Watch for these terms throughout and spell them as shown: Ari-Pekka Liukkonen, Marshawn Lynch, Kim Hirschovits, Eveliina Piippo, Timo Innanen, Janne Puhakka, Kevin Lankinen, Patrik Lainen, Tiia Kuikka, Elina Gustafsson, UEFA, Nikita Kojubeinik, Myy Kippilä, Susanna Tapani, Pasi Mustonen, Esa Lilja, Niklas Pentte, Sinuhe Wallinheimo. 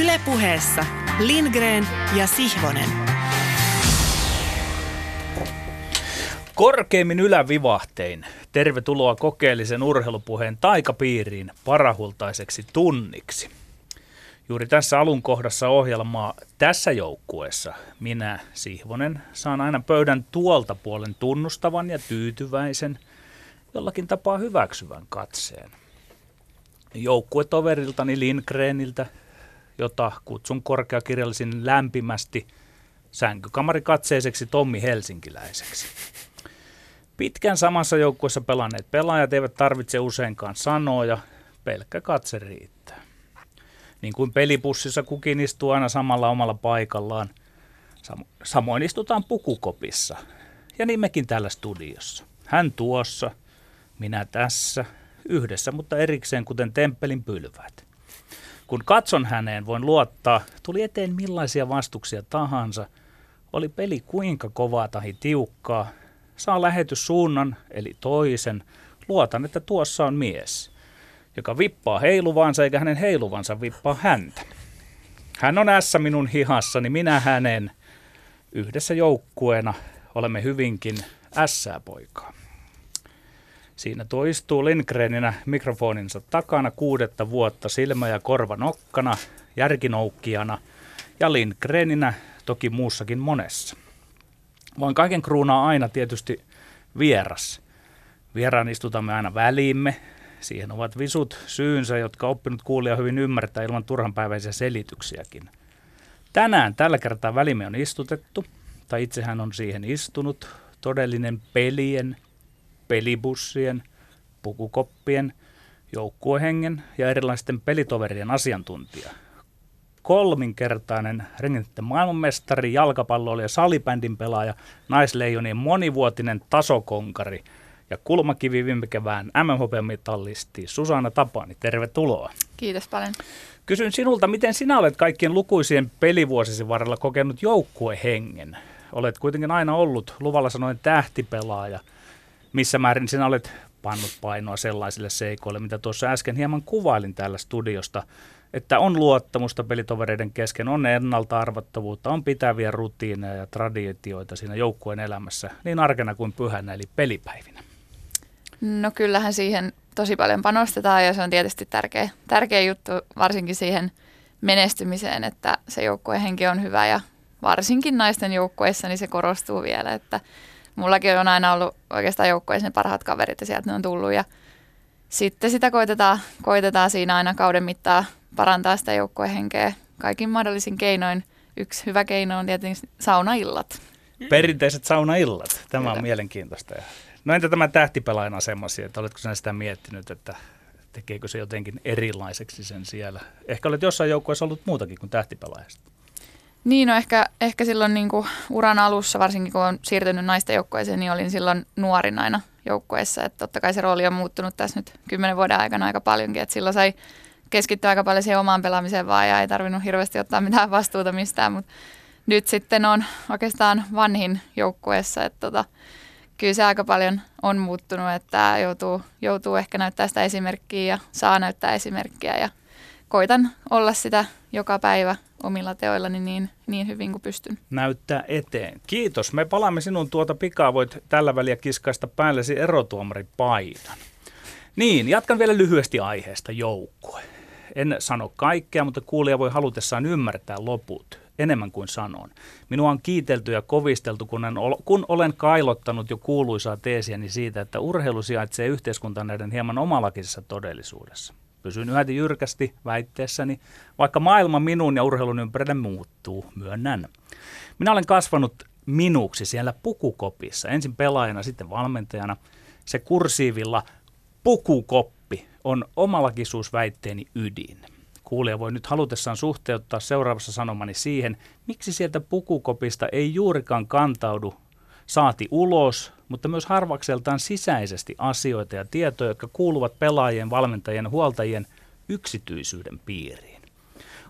Yle Puheessa Lindgren ja Sihvonen. Korkeimmin ylävivahtein. Tervetuloa kokeellisen urheilupuheen taikapiiriin parahultaiseksi tunniksi. Juuri tässä alun kohdassa ohjelmaa tässä joukkueessa minä, Sihvonen, saan aina pöydän tuolta puolen tunnustavan ja tyytyväisen, jollakin tapaa hyväksyvän katseen. Joukkuetoveriltani Lindgreniltä, jota kutsun korkeakirjallisin lämpimästi sänkykamarikatseiseksi Tommi Helsinkiläiseksi. Pitkään samassa joukkueessa pelanneet pelaajat eivät tarvitse useinkaan sanoja, pelkkä katse riittää. Niin kuin pelipussissa kukin istuu aina samalla omalla paikallaan, samoin istutaan pukukopissa. Ja niin mekin täällä studiossa. Hän tuossa, minä tässä, yhdessä mutta erikseen kuten temppelin pylväät. Kun katson häneen, voin luottaa, tuli eteen millaisia vastuksia tahansa, oli peli kuinka kovaa tahi tiukkaa, saa lähetyssuunnan eli toisen, luotan, että tuossa on mies, joka vippaa heiluvaansa eikä hänen heiluvansa vippaa häntä. Hän on ässä minun hihassani, minä hänen, yhdessä joukkueena olemme hyvinkin ässää poikaa. Siinä tuo istuu Lindgreninä mikrofoninsa takana 6 vuotta silmä- ja korvanokkana, järkinoukkijana ja Lindgreninä toki muussakin monessa. Vaan kaiken kruunaa aina tietysti vieras. Vieraan istutamme aina väliimme. Siihen ovat visut syynsä, jotka oppinut kuulija hyvin ymmärtää ilman turhanpäiväisiä selityksiäkin. Tänään tällä kertaa välimme on istutettu, tai itsehän on siihen istunut, todellinen pelien, pelibussien, pukukoppien, joukkuehengen ja erilaisten pelitoverien asiantuntija. Kolminkertainen rengittä maailmanmestari, jalkapalloilija, salibändin pelaaja, naisleijonien monivuotinen tasokonkari ja kulmakivi viime kevään MMHP-mitallisti Susanna Tapani. Tervetuloa. Kiitos paljon. Kysyn sinulta, miten sinä olet kaikkien lukuisien pelivuosisi varrella kokenut joukkuehengen? Olet kuitenkin aina ollut luvalla sanoen tähtipelaaja. Missä määrin sinä olet pannut painoa sellaisille seikoille, mitä tuossa äsken hieman kuvailin täällä studiosta, että on luottamusta pelitovereiden kesken, on ennalta arvattavuutta, on pitäviä rutiineja ja traditioita siinä joukkueen elämässä, niin arkena kuin pyhänä, eli pelipäivinä? No kyllähän siihen tosi paljon panostetaan ja se on tietysti tärkeä juttu varsinkin siihen menestymiseen, että se joukkuehenki on hyvä ja varsinkin naisten joukkueissa niin se korostuu vielä, että mullakin on aina ollut oikeastaan joukkueessa ne parhaat kaverit ja sieltä ne on tullut ja sitten sitä koitetaan siinä aina kauden mittaan parantaa sitä joukkuehenkeä kaikin mahdollisin keinoin. Yksi hyvä keino on tietenkin saunaillat. Perinteiset saunaillat. Tämä on mielenkiintoista. No entä tämä tähtipelaajan asema, että oletko sinä sitä miettinyt, että tekeekö se jotenkin erilaiseksi sen siellä? Ehkä olet jossain joukkueessa ollut muutakin kuin tähtipelaajasta. Niin, no ehkä silloin niin kuin uran alussa, varsinkin kun olen siirtynyt naisten joukkueeseen, niin olin silloin nuorin aina joukkueessa. Että totta kai se rooli on muuttunut tässä nyt 10 vuoden aikana aika paljonkin, että silloin sai keskittyä aika paljon siihen omaan pelaamiseen vaan ja ei tarvinnut hirveästi ottaa mitään vastuuta mistään. Mutta nyt sitten on oikeastaan vanhin joukkueessa, että kyllä se aika paljon on muuttunut, että joutuu ehkä näyttää sitä esimerkkiä ja saa näyttää esimerkkiä ja koitan olla sitä joka päivä omilla teoillani niin hyvin kuin pystyn. Näyttää eteen. Kiitos. Me palaamme sinun tuota pikaa. Voit tällä väliä kiskaista päällesi erotuomaripaidan. Niin, jatkan vielä lyhyesti aiheesta joukkue. En sano kaikkea, mutta kuulija voi halutessaan ymmärtää loput enemmän kuin sanon. Minua on kiitelty ja kovisteltu, kun olen kailottanut jo kuuluisaa teesiäni siitä, että urheilu sijaitsee yhteiskuntaan näiden hieman omalakisessa todellisuudessa. Pysyn yhäti jyrkästi väitteessäni, vaikka maailma minun ja urheilun ympärille muuttuu, myönnän. Minä olen kasvanut minuksi siellä pukukopissa, ensin pelaajana, sitten valmentajana. Se kursiivilla pukukoppi on omalakisuusväitteeni ydin. Kuulija voi nyt halutessaan suhteuttaa seuraavassa sanomani siihen, miksi sieltä pukukopista ei juurikaan kantaudu saati ulos, mutta myös harvakseltaan sisäisesti asioita ja tietoja, jotka kuuluvat pelaajien, valmentajien, huoltajien yksityisyyden piiriin.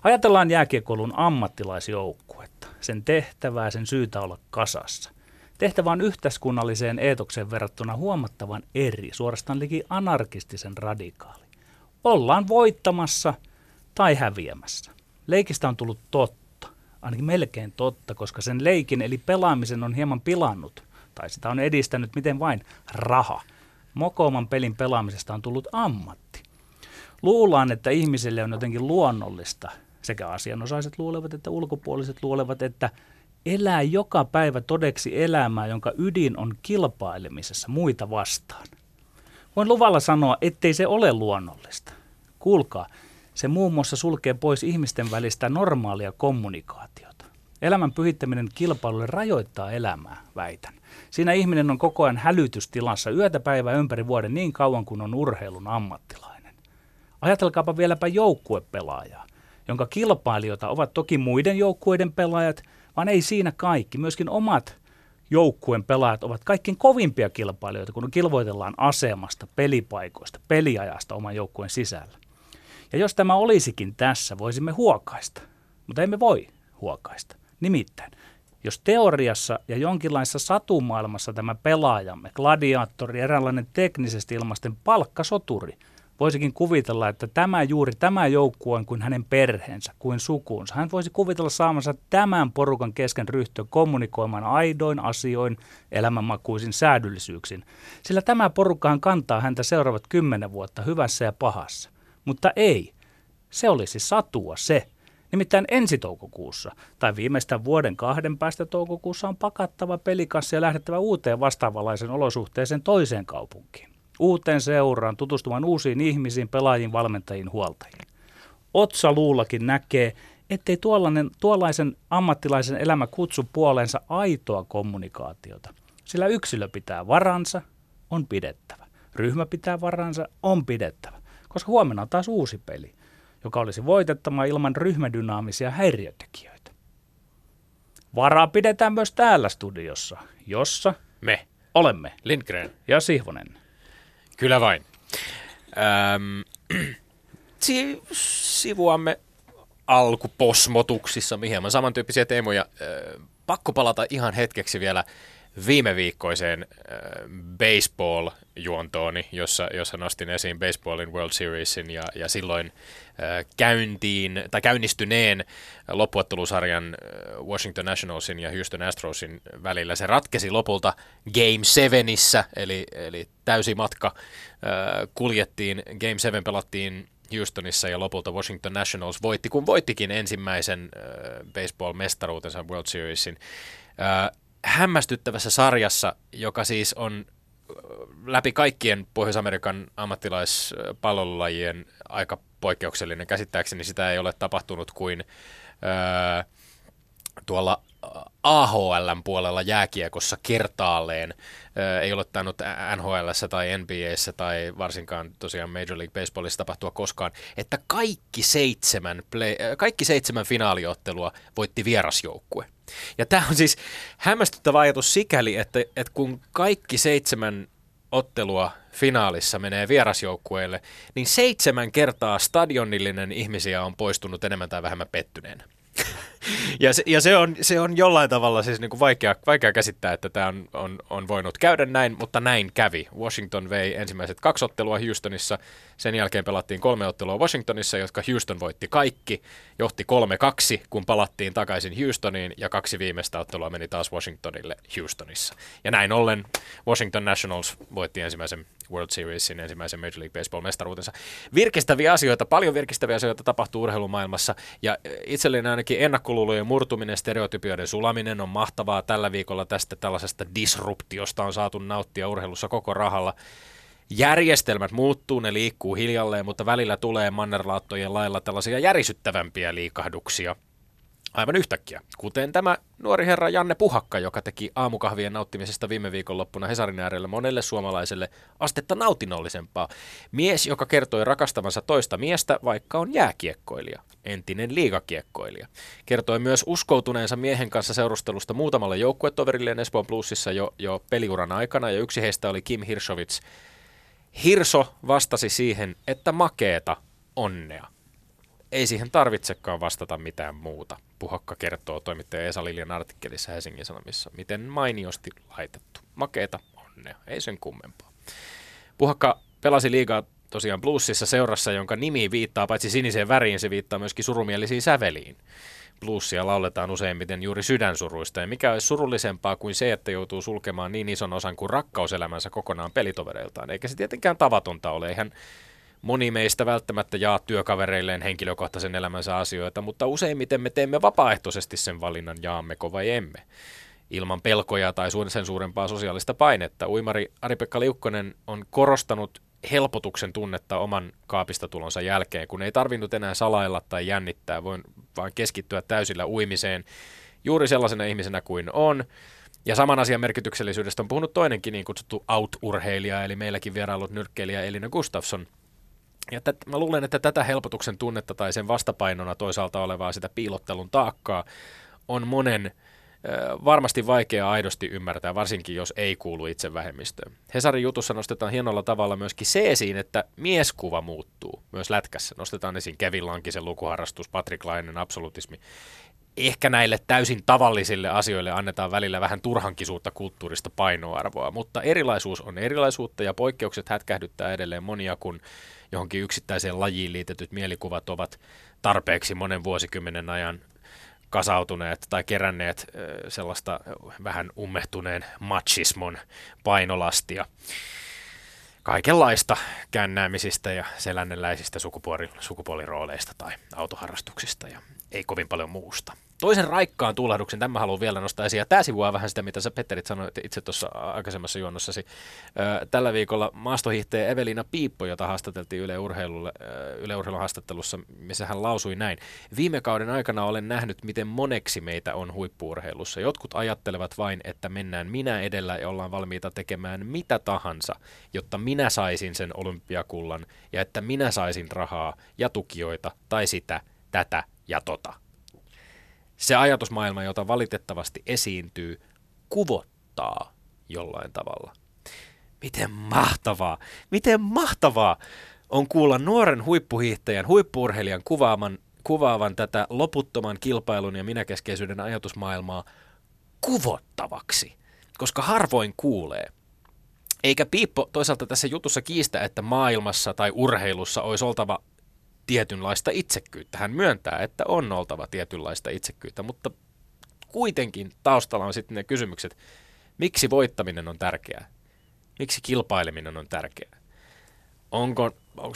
Ajatellaan jääkiekkoilun ammattilaisjoukkuetta, sen tehtävää, sen syytä olla kasassa. Tehtävä on yhteiskunnalliseen eetokseen verrattuna huomattavan eri, suorastaan liki anarkistisen radikaali. Ollaan voittamassa tai häviämässä. leikistä on tullut totta, ainakin melkein totta, koska sen leikin eli pelaamisen on hieman pilannut, tai sitä on edistänyt miten vain, raha. Mokooman pelin pelaamisesta on tullut ammatti. Luullaan, että ihmisille on jotenkin luonnollista, sekä asianosaiset luulevat että ulkopuoliset luulevat, että elää joka päivä todeksi elämää, jonka ydin on kilpailemisessa muita vastaan. Voin luvalla sanoa, ettei se ole luonnollista. Kuulkaa, se muun muassa sulkee pois ihmisten välistä normaalia kommunikaatiota. Elämän pyhittäminen kilpailulle rajoittaa elämää, väitän. Siinä ihminen on koko ajan hälytystilassa yötä päivää ympäri vuoden niin kauan kuin on urheilun ammattilainen. Ajatelkaapa vieläpä joukkuepelaajaa, jonka kilpailijoita ovat toki muiden joukkueiden pelaajat, vaan ei siinä kaikki. Myöskin omat joukkueen pelaajat ovat kaikkein kovimpia kilpailijoita, kun kilvoitellaan asemasta, pelipaikoista, peliajasta oman joukkueen sisällä. Ja jos tämä olisikin tässä, voisimme huokaista, mutta emme voi huokaista. Nimittäin, jos teoriassa ja jonkinlaisessa satumaailmassa tämä pelaajamme, gladiaattori, eräänlainen teknisesti ilmaisten palkkasoturi, voisikin kuvitella, että juuri tämä joukkue on kuin hänen perheensä, kuin sukuunsa. Hän voisi kuvitella saamansa tämän porukan kesken ryhtyä kommunikoimaan aidoin asioin, elämänmakuisin säädyllisyyksin. Sillä tämä porukkaan kantaa häntä seuraavat 10 vuotta hyvässä ja pahassa. Mutta ei, se olisi satua se. Nimittäin ensi toukokuussa tai viimeistään vuoden 2 päästä toukokuussa on pakattava pelikassi ja lähdettävä uuteen vastaavanlaisen olosuhteeseen toiseen kaupunkiin. Uuteen seuraan, tutustumaan uusiin ihmisiin, pelaajiin, valmentajiin, huoltajiin. Otsaluullakin näkee, ettei tuollaisen ammattilaisen elämä kutsu puoleensa aitoa kommunikaatiota. Sillä yksilö pitää varansa, on pidettävä. Ryhmä pitää varansa, on pidettävä. Koska huomenna on taas uusi peli, joka olisi voitettava ilman ryhmädynaamisia häiriötekijöitä. Varaa pidetään myös täällä studiossa, jossa me olemme Lindgren ja Sihvonen. Kyllä vain. Sivuamme alkuposmotuksissa hieman samantyyppisiä teemoja. Pakko palata ihan hetkeksi vielä viime viikkoiseen baseball-juontooni, jossa nostin esiin baseballin World Seriesin ja silloin käynnistyneen loppuottelusarjan Washington Nationalsin ja Houston Astrosin välillä. Se ratkesi lopulta Game 7:issä, eli täysi matka kuljettiin. Game 7 pelattiin Houstonissa ja lopulta Washington Nationals voitti, kun voittikin ensimmäisen baseball-mestaruutensa World Seriesin. Hämmästyttävässä sarjassa, joka siis on läpi kaikkien Pohjois-Amerikan ammattilaispallolajien aika poikkeuksellinen. Käsittääkseni sitä ei ole tapahtunut kuin tuolla AHL:n puolella jääkiekossa kertaalleen. Ei ole tainnut NHL:ssä tai NBA:ssä tai varsinkaan tosiaan Major League Baseballissa tapahtua koskaan, että kaikki seitsemän finaaliottelua voitti vierasjoukkue. Ja tämä on siis hämmästyttävä ajatus sikäli, että kun kaikki 7 ottelua finaalissa menee vierasjoukkueelle, niin 7 kertaa stadionillinen ihmisiä on poistunut enemmän tai vähemmän pettyneenä. Ja se on jollain tavalla siis niin kuin vaikea käsittää, että tämä on voinut käydä näin, mutta näin kävi. Washington vei ensimmäiset 2 ottelua Houstonissa, sen jälkeen pelattiin 3 ottelua Washingtonissa, jotka Houston voitti kaikki, johti 3-2, kun palattiin takaisin Houstoniin, ja 2 viimeistä ottelua meni taas Washingtonille Houstonissa. Ja näin ollen Washington Nationals voitti ensimmäisen World Seriesin, ensimmäisen Major League Baseball-mestaruutensa. Virkistäviä asioita, paljon virkistäviä asioita tapahtuu urheilumaailmassa, ja itselleni ainakin ennakkoluulojen murtuminen, stereotypioiden sulaminen on mahtavaa. Tällä viikolla tästä tällaisesta disruptiosta on saatu nauttia urheilussa koko rahalla. Järjestelmät muuttuu, ne liikkuu hiljalleen, mutta välillä tulee mannerlaattojen lailla tällaisia järisyttävämpiä liikahduksia aivan yhtäkkiä. Kuten tämä nuori herra Janne Puhakka, joka teki aamukahvien nauttimisesta viime viikonloppuna Hesarin äärellä monelle suomalaiselle astetta nautinnollisempaa. Mies, joka kertoi rakastavansa toista miestä, vaikka on jääkiekkoilija, entinen liigakiekkoilija. Kertoi myös uskoutuneensa miehen kanssa seurustelusta muutamalle joukkuetoverilleen Espoon Bluesissa jo peliuran aikana, ja yksi heistä oli Kim Hirschovits. Hirso vastasi siihen, että makeeta onnea. Ei siihen tarvitsekaan vastata mitään muuta. Puhakka kertoo toimittaja Esa Liljan artikkelissa Helsingin Sanomissa, miten mainiosti laitettu. Makeeta onnea, ei sen kummempaa. Puhakka pelasi liigaa tosiaan Bluesissa seurassa, jonka nimi viittaa paitsi siniseen väriin, se viittaa myöskin surumielisiin säveliin. Bluesia lauletaan useimmiten juuri sydänsuruista, ja mikä olisi surullisempaa kuin se, että joutuu sulkemaan niin ison osan kuin rakkauselämänsä kokonaan pelitovereiltaan. Eikä se tietenkään tavatonta ole, eihän moni meistä välttämättä jaa työkavereilleen henkilökohtaisen elämänsä asioita, mutta useimmiten me teemme vapaaehtoisesti sen valinnan, jaammeko vai emme. Ilman pelkoja tai sen suurempaa sosiaalista painetta. Uimari Ari-Pekka Liukkonen on korostanut helpotuksen tunnetta oman kaapista tulonsa jälkeen, kun ei tarvinnut enää salailla tai jännittää, vaan keskittyä täysillä uimiseen juuri sellaisena ihmisenä kuin on. Ja saman asian merkityksellisyydestä on puhunut toinenkin niin kutsuttu out-urheilija, eli meilläkin vierailut nyrkkeilijä Elina Gustafsson. Ja mä luulen, että tätä helpotuksen tunnetta tai sen vastapainona toisaalta olevaa sitä piilottelun taakkaa on monen varmasti vaikea aidosti ymmärtää, varsinkin jos ei kuulu itse vähemmistöön. Hesarin jutussa nostetaan hienolla tavalla myöskin se esiin, että mieskuva muuttuu myös lätkässä. Nostetaan esiin Kevin Lankisen lukuharrastus, Patrik Lainen absolutismi. Ehkä näille täysin tavallisille asioille annetaan välillä vähän turhankisuutta kulttuurista painoarvoa, mutta erilaisuus on erilaisuutta ja poikkeukset hätkähdyttää edelleen monia, kun johonkin yksittäiseen lajiin liitetyt mielikuvat ovat tarpeeksi monen vuosikymmenen ajan kasautuneet tai keränneet sellaista vähän ummehtuneen machismon painolastia kaikenlaista kännäämisistä ja selännenläisistä sukupuolirooleista tai autoharrastuksista ja ei kovin paljon muusta. Toisen raikkaan tuulahduksen, tämän haluan vielä nostaa esiin, ja tämä sivuaa vähän sitä, mitä sä Petterit sanoit itse tuossa aikaisemmassa juonnossasi. Tällä viikolla maastohiihtäjä Eveliina Piippo, jota haastateltiin Yle Urheilun haastattelussa, missä hän lausui näin. Viime kauden aikana olen nähnyt, miten moneksi meitä on huippu-urheilussa. Jotkut ajattelevat vain, että mennään minä edellä ja ollaan valmiita tekemään mitä tahansa, jotta minä saisin sen olympiakullan ja että minä saisin rahaa ja tukijoita tai sitä, tätä ja tota. Se ajatusmaailma, jota valitettavasti esiintyy, kuvottaa jollain tavalla. Miten mahtavaa on kuulla nuoren huippuhiihtäjän, huippu-urheilijan kuvaavan tätä loputtoman kilpailun ja minäkeskeisyyden ajatusmaailmaa kuvottavaksi, koska harvoin kuulee. Eikä Piippo toisaalta tässä jutussa kiistä, että maailmassa tai urheilussa olisi oltava tietynlaista itsekkyyttä. Hän myöntää, että on oltava tietynlaista itsekkyyttä, mutta kuitenkin taustalla on sitten ne kysymykset, miksi voittaminen on tärkeää? Miksi kilpaileminen on tärkeää? Onko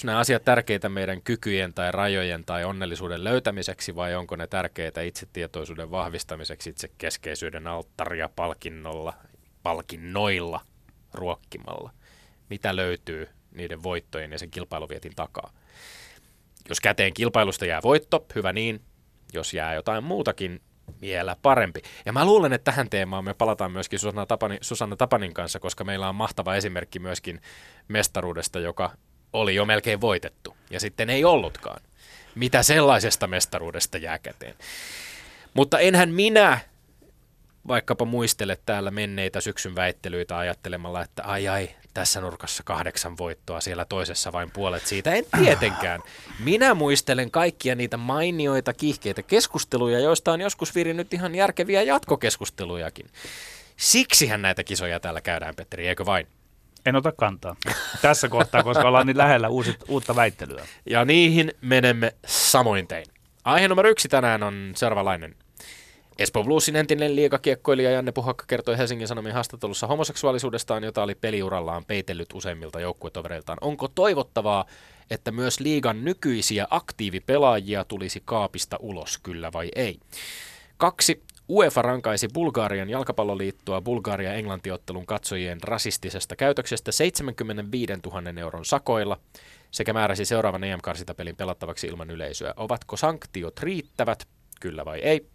nämä asiat tärkeitä meidän kykyjen tai rajojen tai onnellisuuden löytämiseksi vai onko ne tärkeitä itsetietoisuuden vahvistamiseksi, itsekeskeisyyden alttaria palkinnoilla ruokkimalla? Mitä löytyy niiden voittojen ja sen kilpailuvietin takaa? Jos käteen kilpailusta jää voitto, hyvä niin. Jos jää jotain muutakin, vielä parempi. Ja mä luulen, että tähän teemaan me palataan myöskin Susanna Tapanin kanssa, koska meillä on mahtava esimerkki myöskin mestaruudesta, joka oli jo melkein voitettu. Ja sitten ei ollutkaan. Mitä sellaisesta mestaruudesta jää käteen? Mutta enhän minä vaikkapa muistele täällä menneitä syksyn väittelyitä ajattelemalla, että ai, tässä nurkassa 8 voittoa, siellä toisessa vain puolet siitä. En tietenkään. Minä muistelen kaikkia niitä mainioita, kiihkeitä keskusteluja, joista on joskus virinnyt ihan järkeviä jatkokeskustelujakin. Siksihän näitä kisoja täällä käydään, Petteri, eikö vain? En ota kantaa tässä kohtaa, koska ollaan niin lähellä uutta väittelyä. Ja niihin menemme samoin tein. Aihe numero 1 tänään on seuraavanlainen. Espoo Bluesin entinen liigakiekkoilija Janne Puhakka kertoi Helsingin Sanomien haastattelussa homoseksuaalisuudestaan, jota oli peliurallaan peitellyt useimmilta joukkuetovereiltaan. Onko toivottavaa, että myös liigan nykyisiä aktiivipelaajia tulisi kaapista ulos, kyllä vai ei? 2. UEFA rankaisi Bulgarian jalkapalloliittoa Bulgaria-Englanti-ottelun katsojien rasistisesta käytöksestä 75 000 euron sakoilla sekä määräsi seuraavan EM-karsintapelin pelattavaksi ilman yleisöä. Ovatko sanktiot riittävät, kyllä vai ei?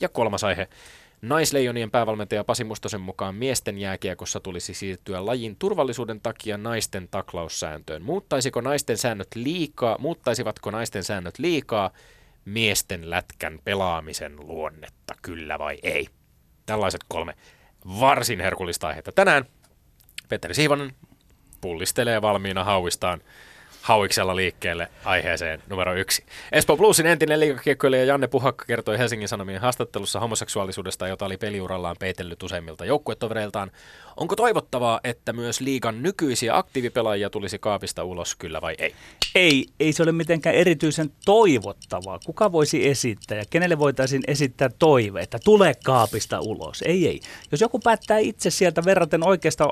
Ja 3. aihe. Naisleijonien päävalmentaja Pasi Mustosen mukaan miesten jääkiekossa tulisi siirtyä lajin turvallisuuden takia naisten taklaussääntöön. Muuttaisivatko naisten säännöt liikaa miesten lätkän pelaamisen luonnetta, kyllä vai ei? Tällaiset 3 varsin herkullista aihetta tänään. Petteri Siivonen pullistelee valmiina hauistaan. Hauiksella liikkeelle aiheeseen numero 1. Espoo Bluesin entinen liigakiekkoilija Janne Puhakka kertoi Helsingin Sanomien haastattelussa homoseksuaalisuudesta, jota oli peliurallaan peitellyt useimmilta joukkuetovereiltaan. Onko toivottavaa, että myös liigan nykyisiä aktiivipelaajia tulisi kaapista ulos, kyllä vai ei? Ei se ole mitenkään erityisen toivottavaa. Kuka voisi esittää ja kenelle voitaisiin esittää toive, että tule kaapista ulos? Ei. Jos joku päättää itse sieltä verraten oikeasta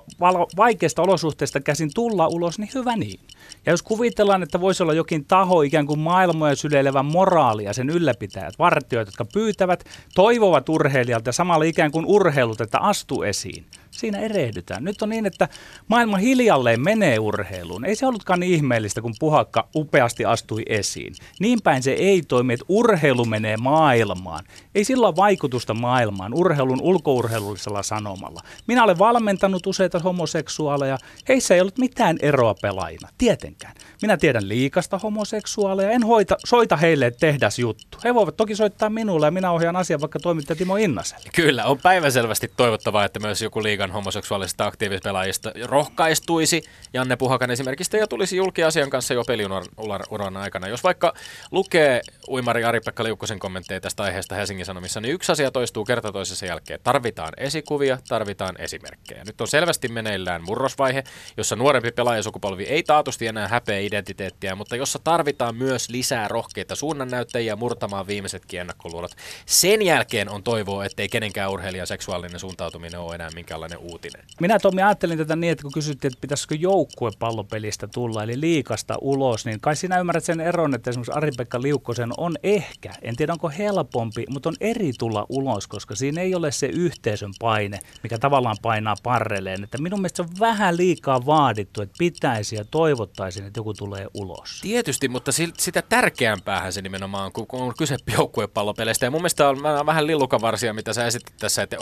vaikeasta olosuhteesta käsin tulla ulos, niin hyvä niin. Ja jos kuvitellaan, että voisi olla jokin taho ikään kuin maailmoja syleilevä moraalia sen ylläpitäjät, vartijoita, jotka pyytävät, toivovat urheilijalta ja samalla ikään kuin urheilut, että astuu esiin. Siinä erehdytään. Nyt on niin, että maailma hiljalleen menee urheiluun. Ei se ollutkaan niin ihmeellistä, kun Puhakka upeasti astui esiin. Niin päin se ei toimi, että urheilu menee maailmaan. Ei sillä ole vaikutusta maailmaan urheilun ulkourheilullisella sanomalla. Minä olen valmentanut useita homoseksuaaleja. Heissä ei ollut mitään eroa pelaajina, tietenkään. Minä tiedän liikasta homoseksuaaleja. En soita heille, että tehdäs juttu. He voivat toki soittaa minulle ja minä ohjaan asian vaikka toimittaja Timo Innaselle. Kyllä, on päivänselvästi toivottavaa, että myös joku liigan homoseksuaalisista aktiivispelaajista rohkaistuisi. Janne Puhakan esimerkiksi ja tulisi julki asian kanssa jo peliuran aikana. Jos vaikka lukee uimari Ari-Pekka Liukkosen kommentteja tästä aiheesta Helsingin Sanomissa, niin yksi asia toistuu kerta toisessa jälkeen. Tarvitaan esikuvia, tarvitaan esimerkkejä. Nyt on selvästi meneillään murrosvaihe, jossa nuorempi pelaajasukupolvi ei taatusti enää häpeä identiteettiä, mutta jossa tarvitaan myös lisää rohkeita suunnannäyttäjiä murtamaan viimeisetkin ennakkoluulot. Sen jälkeen on toivoa, ettei kenenkään urheilijan seksuaalinen suuntautuminen ole enää minkäänlainen uutinen. Minä, Tomi, ajattelin tätä niin, että kun kysyttiin, että pitäisikö joukkuepallopelistä tulla, eli liigasta ulos, niin kai sinä ymmärrät sen eron, että esimerkiksi Ari-Pekka Liukkosen on ehkä, en tiedä onko helpompi, mutta on eri tulla ulos, koska siinä ei ole se yhteisön paine, mikä tavallaan painaa parrelleen. Että minun mielestä se on vähän liikaa vaadittu, että pitäisi ja toivottaisiin, että joku tulee ulos. Tietysti, mutta sitä tärkeämpäähän se nimenomaan, kun on kyse joukkuepallopeleistä. Ja mun mielestä on vähän lillukavarsia, mitä sä esitit tässä, että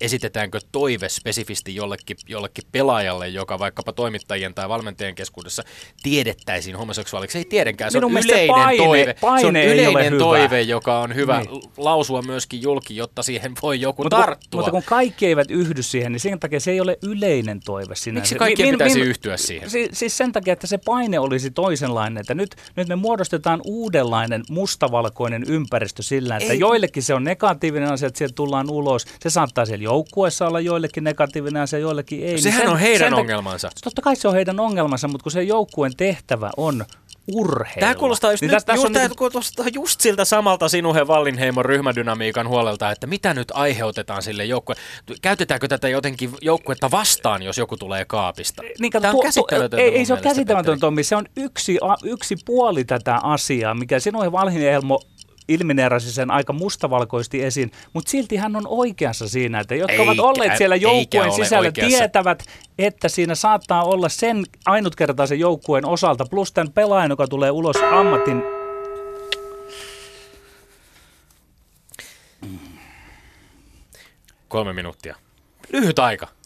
esitetäänkö toive spesifisti jollekin pelaajalle, joka vaikkapa toimittajien tai valmentajien keskuudessa tiedettäisiin homoseksuaaliksi. Ei tietenkään, se on yleinen toive. Se on yleinen toive, joka on hyvä lausua myöskin julki, jotta siihen voi joku tarttua. Mutta kun kaikki eivät yhdy siihen, niin sen takia se ei ole yleinen toive sinänsä. Miksi kaikkien pitäisi yhtyä siihen? Siis sen takia, että se paine olisi toisenlainen, että nyt me muodostetaan uudenlainen mustavalkoinen ympäristö sillä, että joillekin se on negatiivinen asia, että sieltä tullaan ulos. Se saattaa siellä joukkueessa olla joillekin negatiivinen asia, joillekin ei. No sehän on heidän ongelmansa. Totta kai se on heidän ongelmansa, mutta kun se joukkueen tehtävä on urheilu. Tämä kuulostaa just siltä samalta Sinuhe Wallinheimon ryhmädynamiikan huolelta, että mitä nyt aiheutetaan sille joukkueen. Käytetäänkö tätä jotenkin joukkuetta vastaan, jos joku tulee kaapista? Niin, tämä on käsittämätöntä. Ei se ole käsittämätöntä, Tommi. Se on yksi puoli tätä asiaa, mikä Sinuhe Wallinheimo ilmineerasi sen aika mustavalkoisesti esiin, mutta silti hän on oikeassa siinä, että jotka ovat olleet siellä joukkueen sisällä tietävät, että siinä saattaa olla sen ainutkertaisen joukkueen osalta, plus tämän pelaajan, joka tulee ulos ammatin. Kolme minuuttia.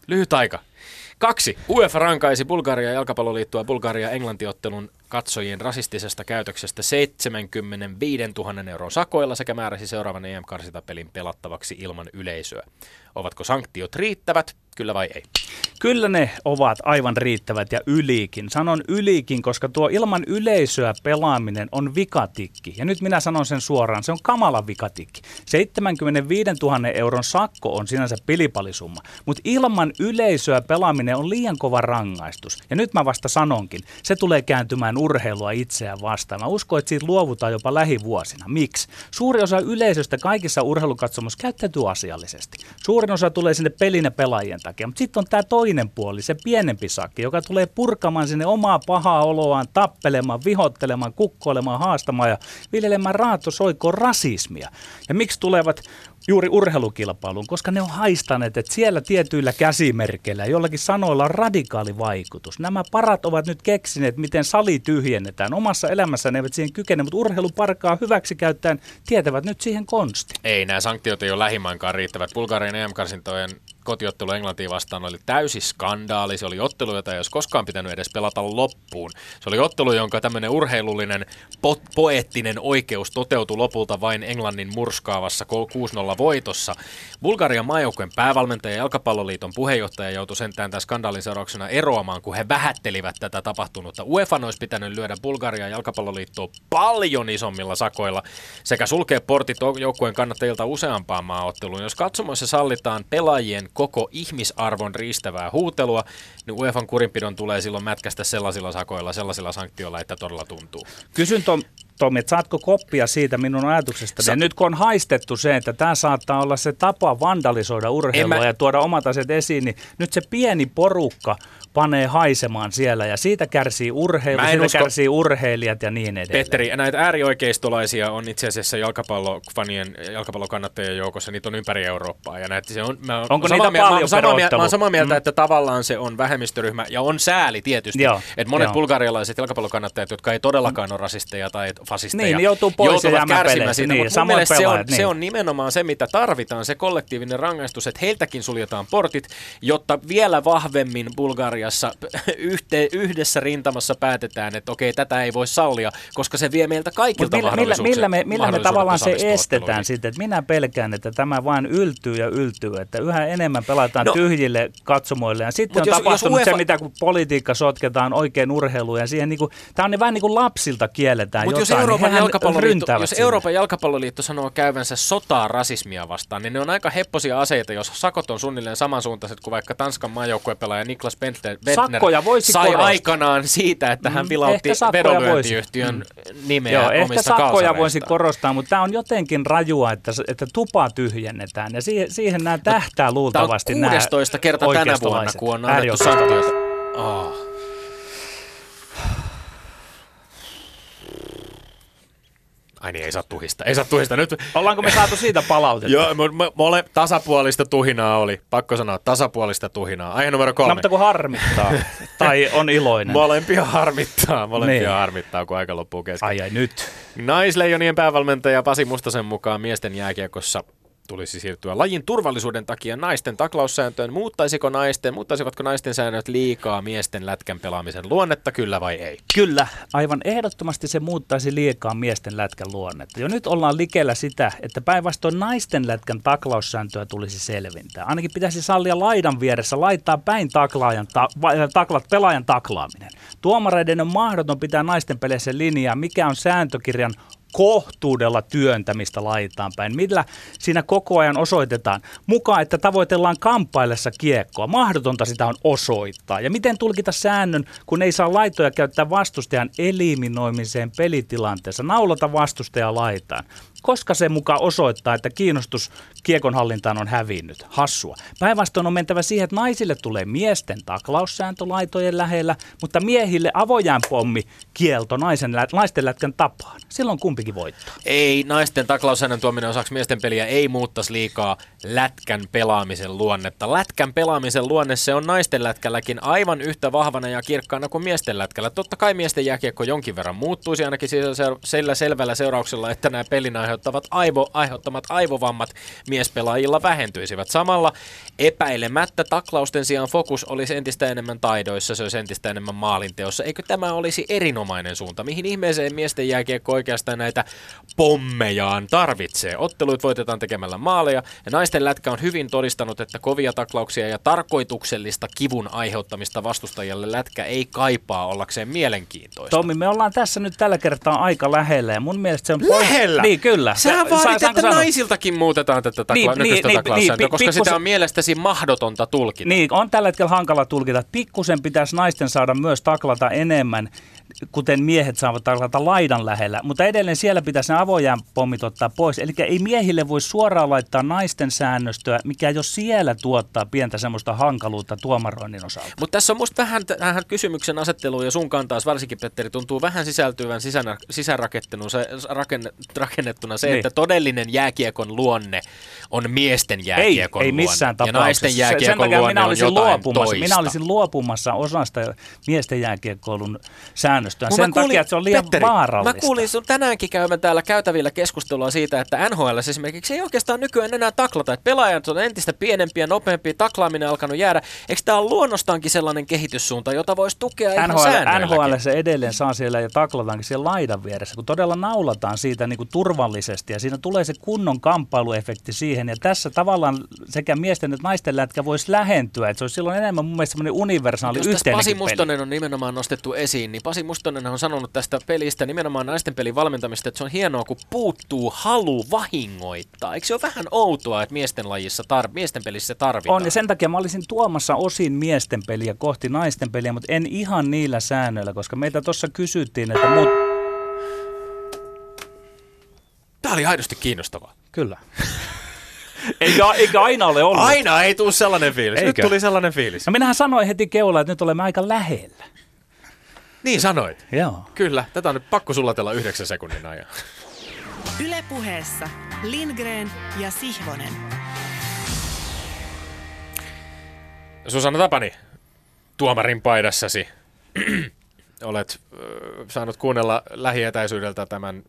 Lyhyt aika. 2. UEFA rankaisi Bulgarian jalkapalloliittoa Bulgaria-Englanti-ottelun katsojien rasistisesta käytöksestä 75 000 € sakoilla sekä määräsi seuraavan EM-karsintapelin pelattavaksi ilman yleisöä. Ovatko sanktiot riittävät? Kyllä vai ei? Kyllä ne ovat aivan riittävät ja ylikin. Sanon ylikin, koska tuo ilman yleisöä pelaaminen on vikatikki. Ja nyt minä sanon sen suoraan, se on kamala vikatikki. 75 000 € sakko on sinänsä pilipalisumma, mutta ilman yleisöä pelaaminen on liian kova rangaistus. Ja nyt mä vasta sanonkin, se tulee kääntymään urheilua itseään vastaan. Mä uskon, että siitä luovutaan jopa lähivuosina. Miksi? Suuri osa yleisöstä kaikissa urheilukatsomussa käyttäytyy asiallisesti. Suurin osa tulee sinne pelin ja pelaajien takia, mutta sitten on tämä toinen puoli, se pienempi sakki, joka tulee purkamaan sinne omaa pahaa oloaan, tappelemaan, vihottelemaan, kukkoilemaan, haastamaan ja viljelemään raatosoikoon rasismia. Ja miksi tulevat juuri urheilukilpailuun? Koska ne on haistaneet, että siellä tietyillä käsimerkeillä jollakin sanoilla on radikaali vaikutus. Nämä parat ovat nyt keksineet, miten sali tyhjennetään. Omassa elämässä ne eivät siihen kykene, mutta urheiluparkaa hyväksi käyttäen tietävät nyt siihen konsti. Ei, nämä sanktiot ei ole lähimainkaan riittävät. Bulgarian EM-karsintojen kotiottelu Englantiin vastaan oli täysi skandaali. Se oli ottelu, jota ei olisi koskaan pitänyt edes pelata loppuun. Se oli ottelu, jonka tämmöinen urheilullinen poeettinen oikeus toteutui lopulta vain Englannin murskaavassa 6-0 voitossa. Bulgarian maajoukkueen päävalmentaja ja jalkapalloliiton puheenjohtaja joutui sentään tämän skandaalin seurauksena eroamaan, kun he vähättelivät tätä tapahtunutta. UEFA olisi pitänyt lyödä Bulgarian jalkapalloliittoa paljon isommilla sakoilla sekä sulkea portit joukkueen kannattajilta useampaan maaotteluun. Jos katsomoissa sallitaan pelaajien koko ihmisarvon riistävää huutelua, niin UEFAn kurinpidon tulee silloin mätkästä sellaisilla sakoilla, sellaisilla sanktioilla, että todella tuntuu. Kysyn Tomi, että saatko koppia siitä minun ajatuksestani? Nyt kun on haistettu se, että tämä saattaa olla se tapa vandalisoida urheilua ja tuoda omat asiat esiin, niin nyt se pieni porukka panee haisemaan siellä ja siitä kärsii urheilu, kärsii urheilijat ja niin edelleen. Petteri, näitä äärioikeistolaisia on itse asiassa jalkapallofanien, jalkapallokannattajien joukossa, niitä on ympäri Eurooppaa. Ja näitä se on, onko niitä paljon perottavaa? Mä oon samaa mieltä, että tavallaan se on vähemmistöryhmä ja on sääli tietysti, että monet bulgarialaiset jalkapallokannattajat, jotka ei todellakaan ole rasisteja tai fasisteja, niin, joutuu pois ja kärsimään siitä. Niin, mun mielestä se on nimenomaan se, mitä tarvitaan, se kollektiivinen rangaistus, että heiltäkin suljetaan portit, jotta vielä vahvemmin Bulgariassa yhdessä rintamassa päätetään, että okei, tätä ei voi sallia, koska se vie meiltä kaikilta mahdollisuuksia. Millä me tavallaan se estetään sitten? Minä pelkään, että tämä vain yltyy ja yltyy, että yhä enemmän pelataan tyhjille katsomoille. Ja sitten on tapahtunut se, mitä kun politiikka sotketaan oikein urheiluun, ja siihen tämä on vähän niin kuin lapsilta kielletään jotain. Jos Euroopan jalkapalloliitto sanoo käyvänsä sotaa rasismia vastaan, niin ne on aika hepposia aseita, jos sakot on suunnilleen samansuuntaiset kuin vaikka Tanskan maajoukkuepelaaja Niklas Pentte sai aikanaan siitä, että hän vilautti vedonlyöntiyhtiön nimeä omista kalsareista. Ehkä sakkoja voisi korostaa, mutta tämä on jotenkin rajua, että tupa tyhjennetään ja siihen nämä tähtää luultavasti. Tämä on 16 kerta tänä vuonna, kun on annettu sanktioita. Ai niin, ei saa tuhista. Nyt... Ollaanko me saatu siitä palautetta? Joo, me tasapuolista tuhinaa oli. Pakko sanoa, tasapuolista tuhinaa. Aihe numero 3. No, mutta kun harmittaa tai on iloinen. Molempia harmittaa, kun aika loppuu kesken. Ai nyt. Naisleijonien päävalmentaja Pasi Mustosen mukaan miesten jääkiekossa tulisi siirtyä lajin turvallisuuden takia naisten taklaussääntöön. Muuttaisiko naisten säännöt liikaa miesten lätkän pelaamisen luonnetta, kyllä vai ei? Kyllä, aivan ehdottomasti se muuttaisi liikaa miesten lätkän luonnetta. Jo nyt ollaan likellä sitä, että päinvastoin naisten lätkän taklaussääntöä tulisi selventää. Ainakin pitäisi sallia laidan vieressä laittaa päin pelaajan taklaaminen. Tuomareiden on mahdoton pitää naisten peleissä linjaa, mikä on sääntökirjan kohtuudella työntämistä laitaan päin, millä siinä koko ajan osoitetaan mukaan, että tavoitellaan kamppaillessa kiekkoa. Mahdotonta sitä on osoittaa. Ja miten tulkita säännön, kun ei saa laitoja käyttää vastustajan eliminoimiseen pelitilanteessa, naulata vastustaja laitaan? Koska se mukaan osoittaa, että kiinnostus kiekonhallintaan on hävinnyt. Hassua. Päinvastoin on mentävä siihen, että naisille tulee miesten taklaussääntö laitojen lähellä, mutta miehille avojäänpommi kielto naisten lätkän tapaan. Silloin kumpikin voittaa. Ei, naisten taklaussäännön tuominen osaksi miesten peliä ei muuttaisi liikaa lätkän pelaamisen luonnetta. Lätkän pelaamisen luonne, se on naisten lätkälläkin aivan yhtä vahvana ja kirkkaana kuin miesten lätkällä. Totta kai miesten jääkiekko jonkin verran muuttuisi, ainakin sillä selvällä seurauksella, että nämä pelinä aiheuttamat aivovammat miespelaajilla vähentyisivät. Samalla epäilemättä taklausten sijaan fokus olisi entistä enemmän taidoissa, se olisi entistä enemmän maalinteossa. Eikö tämä olisi erinomainen suunta? Mihin ihmeeseen miesten jääkiekko oikeastaan näitä pommejaan tarvitsee? Otteluit voitetaan tekemällä maaleja, ja naisten lätkä on hyvin todistanut, että kovia taklauksia ja tarkoituksellista kivun aiheuttamista vastustajalle lätkä ei kaipaa ollakseen mielenkiintoista. Tomi, me ollaan tässä nyt tällä kertaa aika lähellä, ja mun mielestä se on... Lähellä? Niin, kyllä. Sä vaatit, että naisiltakin muutetaan tätä taklaussääntöä, koska sitä on mielestäsi mahdotonta tulkita. Niin, on tällä hetkellä hankala tulkita. Pikkusen pitäisi naisten saada myös taklata enemmän, kuten miehet saavat taklata laidan lähellä, mutta edelleen siellä pitäisi ne avojäänpommit ottaa pois. Eli ei miehille voi suoraan laittaa naisten säännöstöä, mikä jo siellä tuottaa pientä semmoista hankaluutta tuomaroinnin osalta. Mutta tässä on musta vähän tähän kysymyksen asetteluun ja sun kantaas varsinkin, Petteri, tuntuu vähän sisältyvän sisäänrakennettuna se, että todellinen jääkiekon luonne on miesten jääkiekon luonne. Ei missään tapauksessa. Ja naisten jääkiekon luonne on jotain toista. Minä olisin luopumassa osasta miesten jääkiekkoilun säännöstöä sen takia, että se on liian vaarallista. Mä kuulin sun tänäänkin käyvän täällä käytävillä keskustelua siitä, että NHL esimerkiksi ei oikeastaan nykyään enää taklata. Että pelaajat on entistä pienempiä, nopeampia, taklaaminen alkanut jäädä. Eikö tämä ole luonnostaankin sellainen kehityssuunta, jota voisi tukea ihan säännöilläkin? NHL se edelleen saa siellä ja taklataankin siellä laidan vieressä, kun todella naulataan siitä niin kuin turvallisesti ja siinä tulee se kunnon kamppailuefekti siihen. Ja tässä tavallaan sekä miesten että naisten lätkä voisi lähentyä. Että se olisi silloin enemmän mun mielestä semmoinen universaali yhteinenkin peli. Jos Pasi Mustonen on nimenomaan nostettu esiin, niin Pasi Mustonen on sanonut tästä pelistä, nimenomaan naisten pelin valmentamista, että se on hienoa, kun puuttuu halu vahingoittaa. Eikö se ole vähän outoa, että miesten pelissä tarvitaan? On, ja sen takia mä olisin tuomassa osin miesten peliä kohti naisten peliä, mutta en ihan niillä säännöillä, koska meitä tuossa kysyttiin, että Tämä oli aidosti kiinnostavaa. Kyllä. Eikä aina ole ollut. Aina ei tule sellainen fiilis. Eikä. Nyt tuli sellainen fiilis. No minähän sanoin heti keulaa, että nyt olemme aika lähellä. Niin sanoit. Joo. Kyllä. Tätä on nyt pakko sulatella 9 sekunnin ajan. Yle Puheessa Lindgren ja Sihvonen. Susanna Tapani, tuomarin paidassa olet saanut kuunnella lähietäisyydeltä tämän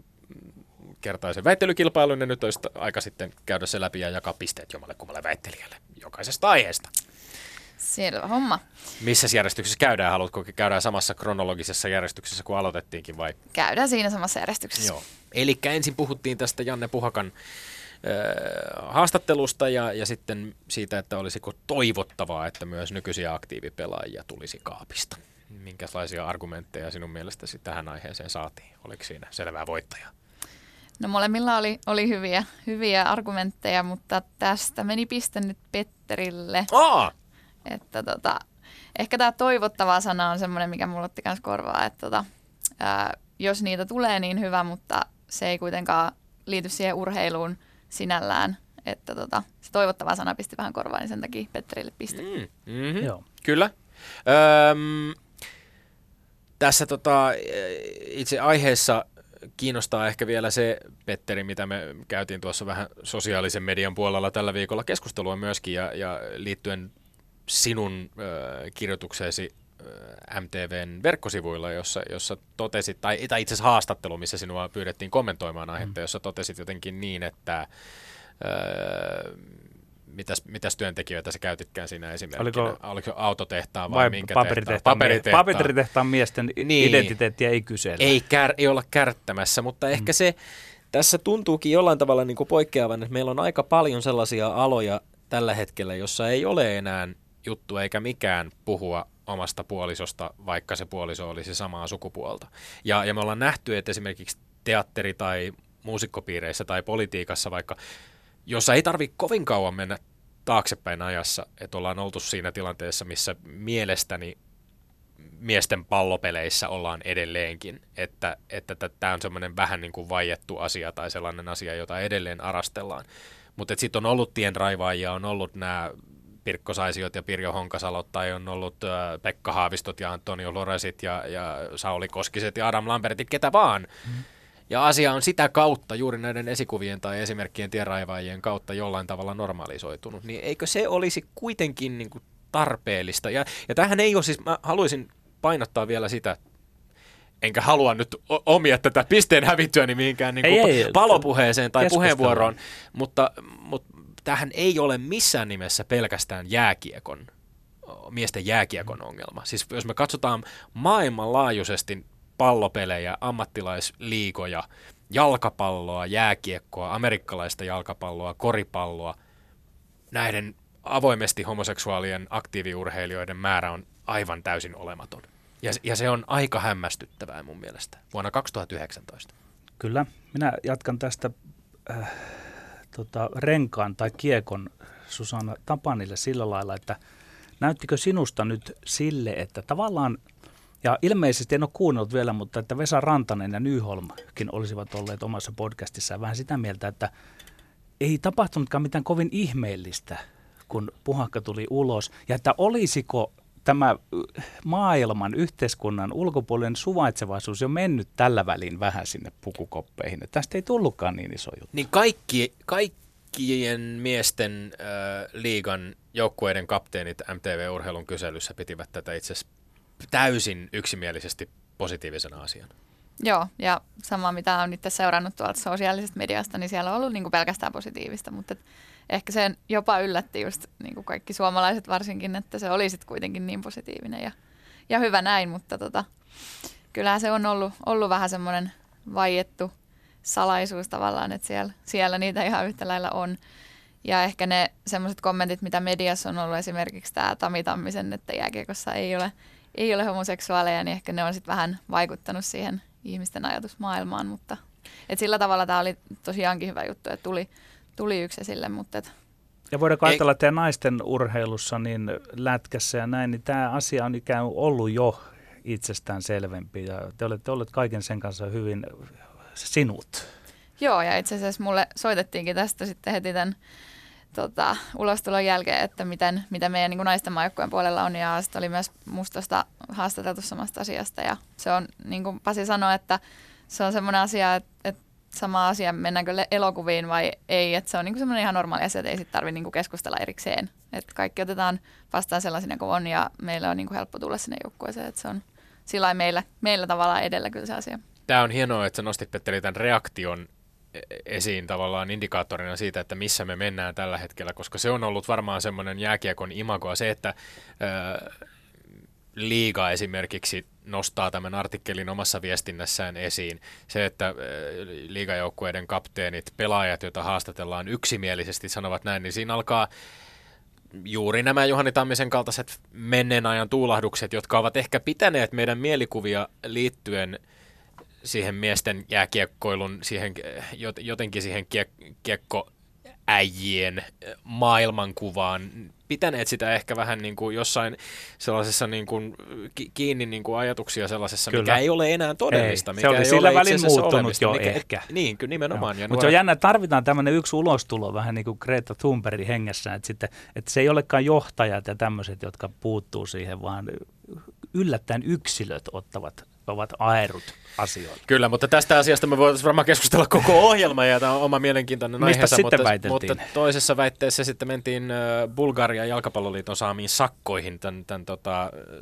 kertaisen väittelykilpailun, ja nyt olisi aika sitten käydä se läpi ja jakaa pisteet jommalle kummalle väittelijälle jokaisesta aiheesta. Selvä homma. Missä järjestyksessä käydään? Haluatko käydään samassa kronologisessa järjestyksessä kuin aloitettiinkin vai? Käydään siinä samassa järjestyksessä. Joo. Elikkä ensin puhuttiin tästä Janne Puhakan haastattelusta ja sitten siitä, että olisiko toivottavaa, että myös nykyisiä aktiivipelaajia tulisi kaapista. Minkälaisia argumentteja sinun mielestäsi tähän aiheeseen saatiin? Oliko siinä selvää voittajaa? No molemmilla oli hyviä argumentteja, mutta tästä meni piste nyt Petterille. Että ehkä tämä toivottava sana on semmoinen, mikä mulla otti kans korvaa, että jos niitä tulee niin hyvä, mutta se ei kuitenkaan liity siihen urheiluun sinällään. Että se toivottava sana pisti vähän korvaan, niin sen takia Petterille piste. Mm-hmm. Joo. Kyllä. Tässä itse aiheessa kiinnostaa ehkä vielä se, Petteri, mitä me käytiin tuossa vähän sosiaalisen median puolella tällä viikolla keskustelua myöskin ja liittyen sinun kirjoitukseesi MTVn verkkosivuilla, jossa totesit, tai itse asiassa haastattelu, missä sinua pyydettiin kommentoimaan aihetta, jossa totesit jotenkin niin, että mitäs työntekijöitä sä käytitkään siinä esimerkkinä? Oliko autotehtaan vai minkä paperitehtaan miesten niin, identiteettiä ei kysellä. Ei olla kärttämässä, mutta ehkä se tässä tuntuukin jollain tavalla niin kuin poikkeavan, että meillä on aika paljon sellaisia aloja tällä hetkellä, jossa ei ole enää juttu eikä mikään puhua omasta puolisosta, vaikka se puoliso olisi samaa sukupuolta. Ja me ollaan nähty, että esimerkiksi teatteri- tai muusikkopiireissä tai politiikassa vaikka, jossa ei tarvitse kovin kauan mennä taaksepäin ajassa, että ollaan oltu siinä tilanteessa, missä mielestäni miesten pallopeleissä ollaan edelleenkin, että tämä on semmoinen vähän niin kuin vaiettu asia tai sellainen asia, jota edelleen arastellaan. Mutta sitten on ollut tienraivaajia, on ollut nämä Pirkko Saisiot ja Pirjo Honkasalot, tai on ollut Pekka Haavistot ja Antonio Loresit ja Sauli Koskiset ja Adam Lambertit, ketä vaan. Ja asia on sitä kautta, juuri näiden esikuvien tai esimerkkien tienraivaajien kautta jollain tavalla normalisoitunut. Niin eikö se olisi kuitenkin niin kuin tarpeellista? Ja tämähän ei ole siis, mä haluaisin painottaa vielä sitä, enkä halua nyt omia tätä pisteen hävittyäni mihinkään niin kuin palopuheeseen tai puheenvuoroon, mutta tämähän ei ole missään nimessä pelkästään miesten jääkiekon ongelma. Siis jos me katsotaan maailmanlaajuisesti pallopelejä, ammattilaisliigoja, jalkapalloa, jääkiekkoa, amerikkalaista jalkapalloa, koripalloa, näiden avoimesti homoseksuaalien aktiiviurheilijoiden määrä on aivan täysin olematon. Ja se on aika hämmästyttävää mun mielestä vuonna 2019. Kyllä. Minä jatkan tästä renkaan tai kiekon Susanna Tapanille sillä lailla, että näyttikö sinusta nyt sille, että tavallaan, ja ilmeisesti en ole kuunnellut vielä, mutta että Vesa Rantanen ja Nyholmkin olisivat olleet omassa podcastissaan vähän sitä mieltä, että ei tapahtunutkaan mitään kovin ihmeellistä, kun Puhakka tuli ulos, ja että olisiko tämä maailman, yhteiskunnan ulkopuolinen suvaitsevaisuus on mennyt tällä välin vähän sinne pukukoppeihin. Että tästä ei tullutkaan niin iso juttu. Niin kaikkien miesten liigan joukkueiden kapteenit MTV-urheilun kyselyssä pitivät tätä itse asiassa täysin yksimielisesti positiivisena asiana. Joo, ja sama mitä on nyt seurannut tuolta sosiaalisesta mediasta, niin siellä on ollut niin kuin pelkästään positiivista, mutta ehkä sen jopa yllätti just niin kuin kaikki suomalaiset varsinkin, että se oli sitten kuitenkin niin positiivinen ja hyvä näin, mutta kyllähän se on ollut vähän semmoinen vaiettu salaisuus tavallaan, että siellä niitä ihan yhtä lailla on. Ja ehkä ne semmoiset kommentit, mitä mediassa on ollut, esimerkiksi tämä Tami Tammisen, että jääkiekossa ei ole ei ole homoseksuaaleja, niin ehkä ne on sitten vähän vaikuttanut siihen ihmisten ajatusmaailmaan, mutta et sillä tavalla tämä oli tosiaankin hyvä juttu, että tuli yksi esille, mutta et. Ja voidaanko ajatella, että naisten urheilussa, niin lätkässä ja näin, niin tämä asia on ikään kuin ollut jo itsestään selvempi ja te olette olleet kaiken sen kanssa hyvin sinut. Joo, ja itse asiassa mulle soitettiinkin tästä sitten heti tämän ulostulon jälkeen, että mitä meidän niin kuin naisten maajoukkueen puolella on, ja sitten oli myös Mustosta haastateltu samasta asiasta, ja se on, niin kuin Pasi sanoi, että se on semmoinen asia, että sama asia, mennäänkö elokuviin vai ei, että se on niin kuin semmoinen ihan normaali asia, että ei sitten tarvitse niin kuin keskustella erikseen, että kaikki otetaan vastaan sellaisina kuin on, ja meillä on niin kuin helppo tulla sinne joukkueeseen, että se on sillä meillä tavallaan edellä kyllä se asia. Tämä on hienoa, että sä nostit, Petteri, tämän reaktion esiin tavallaan indikaattorina siitä, että missä me mennään tällä hetkellä, koska se on ollut varmaan semmoinen jääkiekon imagoa se, että liiga esimerkiksi nostaa tämän artikkelin omassa viestinnässään esiin. Se, että liigajoukkueiden kapteenit, pelaajat, joita haastatellaan yksimielisesti sanovat näin, niin siinä alkaa juuri nämä Juhani Tammisen kaltaiset menneen ajan tuulahdukset, jotka ovat ehkä pitäneet meidän mielikuvia liittyen siihen miesten jääkiekkoilun, siihen, jotenkin siihen kiekkoäijien maailmankuvaan, pitäneet sitä ehkä vähän niin kuin jossain sellaisessa niin kuin kiinni niin kuin ajatuksia sellaisessa, kyllä, mikä ei ole enää todellista. Mikä se oli sillä välin muuttunut jo mikä, ehkä. Niin, kyllä nimenomaan. Mutta se on jännä, että tarvitaan tämmöinen yksi ulostulo vähän niin kuin Greta Thunbergin hengessä, että se ei olekaan johtajat ja tämmöiset, jotka puuttuu siihen, vaan yllättäen yksilöt ovat aerut asioita. Kyllä, mutta tästä asiasta me voitaisiin varmaan keskustella koko ohjelma, ja tämä on oma mielenkiintoinen aiheensa, mutta toisessa väitteessä sitten mentiin Bulgarian jalkapalloliiton saamiin sakkoihin tämän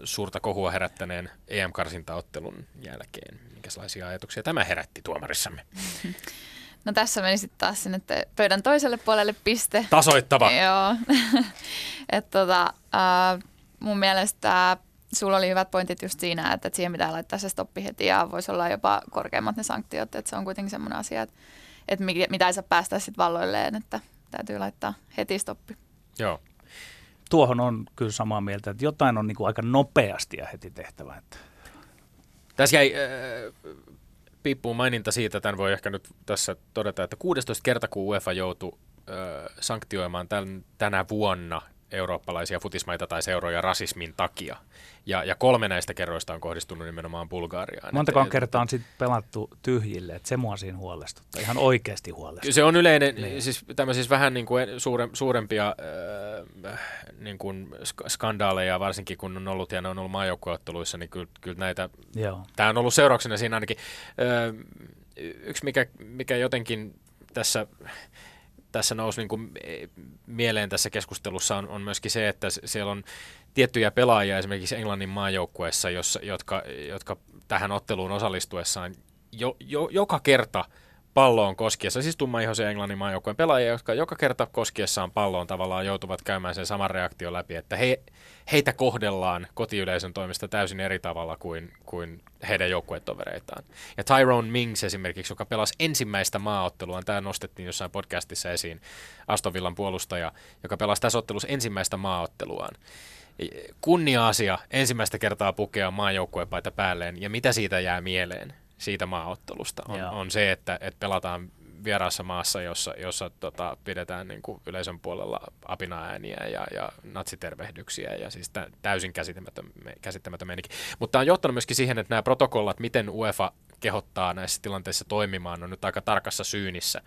suurta kohua herättäneen EM-karsintaottelun jälkeen. Minkälaisia ajatuksia tämä herätti tuomarissamme? No tässä meni sitten taas sinne pöydän toiselle puolelle piste. Tasoittava! Joo. Mun mielestä sulla oli hyvät pointit just siinä, että siihen pitää laittaa se stoppi heti ja voisi olla jopa korkeammat ne sanktiot, että se on kuitenkin semmoinen asia, että mitä ei saa päästä sitten valloilleen, että täytyy laittaa heti stoppi. Joo. Tuohon on kyllä samaa mieltä, että jotain on niin kuin aika nopeasti ja heti tehtävä. Että. Tässä jäi piippuun maininta siitä, tämän voi ehkä nyt tässä todeta, että 16 kertaa kun UEFA joutui sanktioimaan tänä vuonna eurooppalaisia futismaita tai seuroja rasismin takia. Ja 3 näistä kerroista on kohdistunut nimenomaan Bulgariaan. Montakaan kertaa on sitten pelattu tyhjille, että se mua siinä huolestuttaa, ihan oikeasti huolestuttaa. Se on yleinen, niin. Siis tämmöisiä vähän niin kuin suurempia niin kuin skandaaleja, varsinkin kun on ollut ja ne on ollut maajoukkueotteluissa, niin kyllä näitä, tämä on ollut seurauksena siinä ainakin. Yksi, mikä jotenkin tässä nousi niin kuin mieleen tässä keskustelussa on myöskin se, että siellä on tiettyjä pelaajia esimerkiksi Englannin maajoukkueessa, jotka tähän otteluun osallistuessaan joka kerta palloon koskiessa, siis tummaihoisia Englannin maajoukkueen pelaajia, jotka joka kerta koskiessaan palloon tavallaan joutuvat käymään sen saman reaktion läpi, että heitä kohdellaan kotiyleisön toimesta täysin eri tavalla kuin heidän joukkuetovereitaan. Ja Tyrone Mings esimerkiksi, joka pelasi ensimmäistä maaottelua, tämä nostettiin jossain podcastissa esiin, Aston Villan puolustaja, joka pelasi tässä ottelussa ensimmäistä maaotteluaan. Kunnia-asia ensimmäistä kertaa pukea maajoukkuepaita päälleen, ja mitä siitä jää mieleen? Siitä maaottelusta on se, että pelataan vieraassa maassa, jossa pidetään niin kuin yleisön puolella apinaääniä ja natsitervehdyksiä ja siis täysin käsittämätön meininki. Mutta tämä on johtanut myöskin siihen, että nämä protokollat, miten UEFA kehottaa näissä tilanteissa toimimaan, on nyt aika tarkassa syynissä,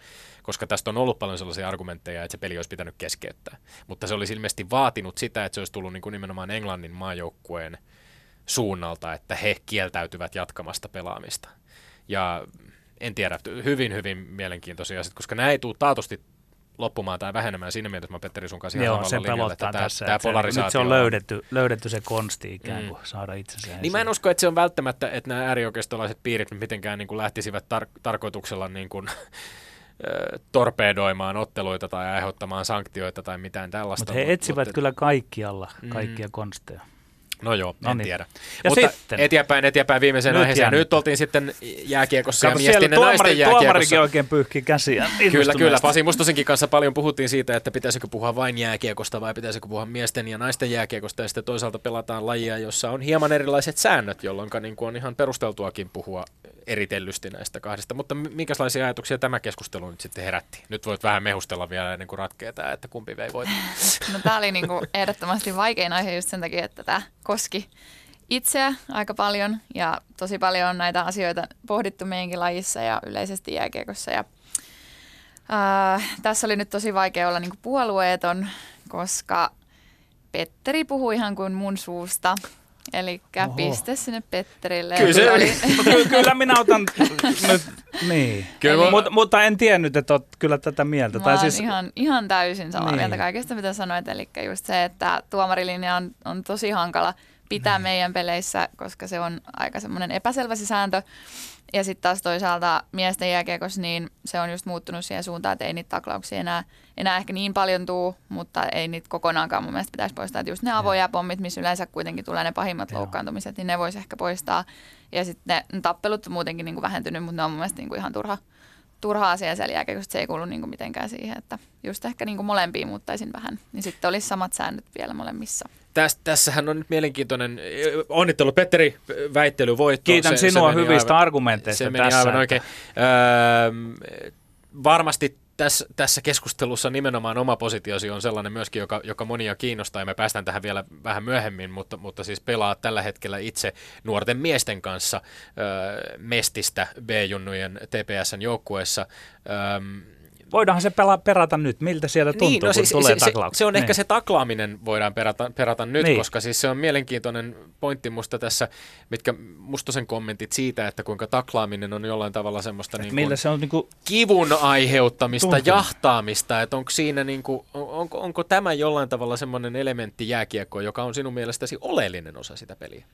koska tästä on ollut paljon sellaisia argumentteja, että se peli olisi pitänyt keskeyttää. Mutta se olisi ilmeisesti vaatinut sitä, että se olisi tullut niin kuin nimenomaan Englannin maajoukkueen suunnalta, että he kieltäytyvät jatkamasta pelaamista. Ja en tiedä, hyvin mielenkiintoisia asioita, koska nämä ei tule taatusti loppumaan tai vähenemään siinä mielessä, että mä Petteri sun kanssa ihan samalla linjalla, että tämä polarisaatio. Nyt se on löydetty se konsti ikään kuin saada itsensä esiin. Niin mä en usko, että se on välttämättä, että nämä äärioikeistolaiset piirit mitenkään niin kuin lähtisivät tarkoituksella niin kuin torpedoimaan otteluita tai aiheuttamaan sanktioita tai mitään tällaista. Mutta he etsivät kyllä kaikkialla kaikkia konsteja. No joo, en tiedä. Ja mutta sitten eteenpäin viimeiseen aiheeseen. Nyt oltiin sitten jääkiekossa ja miesten ja naisten jääkiekossa. Tuomarikin oikein pyyhkii käsiään. Kyllä. Pasi Mustosenkin kanssa paljon puhuttiin siitä, että pitäisikö puhua vain jääkiekosta vai pitäisikö puhua miesten ja naisten jääkiekosta. Ja sitten toisaalta pelataan lajia, jossa on hieman erilaiset säännöt, jolloin on ihan perusteltuakin puhua eritellysti näistä kahdesta. Mutta minkälaisia ajatuksia tämä keskustelu nyt sitten herätti? Nyt voit vähän mehustella vielä ennen kuin ratkee tämä, että kumpi vei voittaa. No tämä oli niinku ehdottomasti vaikein aihe just sen takia, että tämä koski itseä aika paljon ja tosi paljon on näitä asioita pohdittu meidänkin lajissa ja yleisesti jääkiekossa. Ja, tässä oli nyt tosi vaikea olla niinku puolueeton, koska Petteri puhui ihan kuin mun suusta. Elikkä piste sinne Petterille. Kyllä minä otan nyt. Niin. Mutta en tiennyt, että olet kyllä tätä mieltä. Mä siis ihan täysin samaa mieltä kaikesta, mitä sanoit. Elikkä just se, että tuomarilinja on tosi hankala pitää meidän peleissä, koska se on aika semmoinen epäselvä se sääntö. Ja sitten taas toisaalta miesten jääkiekossa, niin se on just muuttunut siihen suuntaan, että ei niitä taklauksia enää ehkä niin paljon tuu, mutta ei niitä kokonaankaan mun mielestä pitäisi poistaa. Että just ne avojääpommit, missä yleensä kuitenkin tulee ne pahimmat loukkaantumiset, niin ne voisi ehkä poistaa. Ja sitten ne tappelut on muutenkin niinku vähentynyt, mutta ne on mun mielestä niinku ihan turha asia siellä jääkiekossa. Se ei kuulu niinku mitenkään siihen, että just ehkä niinku molempiin muuttaisin vähän. Niin sitten olisi samat säännöt vielä molemmissa. Tässähän on nyt mielenkiintoinen, onnittelu Petteri, väittely voitto. Kiitän sinua hyvistä argumenteista tässä. Se meni aivan oikein. Varmasti tässä keskustelussa nimenomaan oma positiosi on sellainen myöskin, joka monia kiinnostaa, ja me päästään tähän vielä vähän myöhemmin, mutta siis pelaa tällä hetkellä itse nuorten miesten kanssa Mestistä B-junnujen TPS:n joukkueessa. Voidaanhan se perata nyt, miltä sieltä tuntuu, niin, no siis, kun tulee taklauksia. Se on ehkä se taklaaminen voidaan perata nyt, koska siis se on mielenkiintoinen pointti musta tässä, mitkä Mustosen kommentit siitä, että kuinka taklaaminen on jollain tavalla semmoista niin se on niinku kivun aiheuttamista, jahtaamista, että onko siinä niinku, onko tämä jollain tavalla semmoinen elementti jääkiekkoa, joka on sinun mielestäsi oleellinen osa sitä peliä?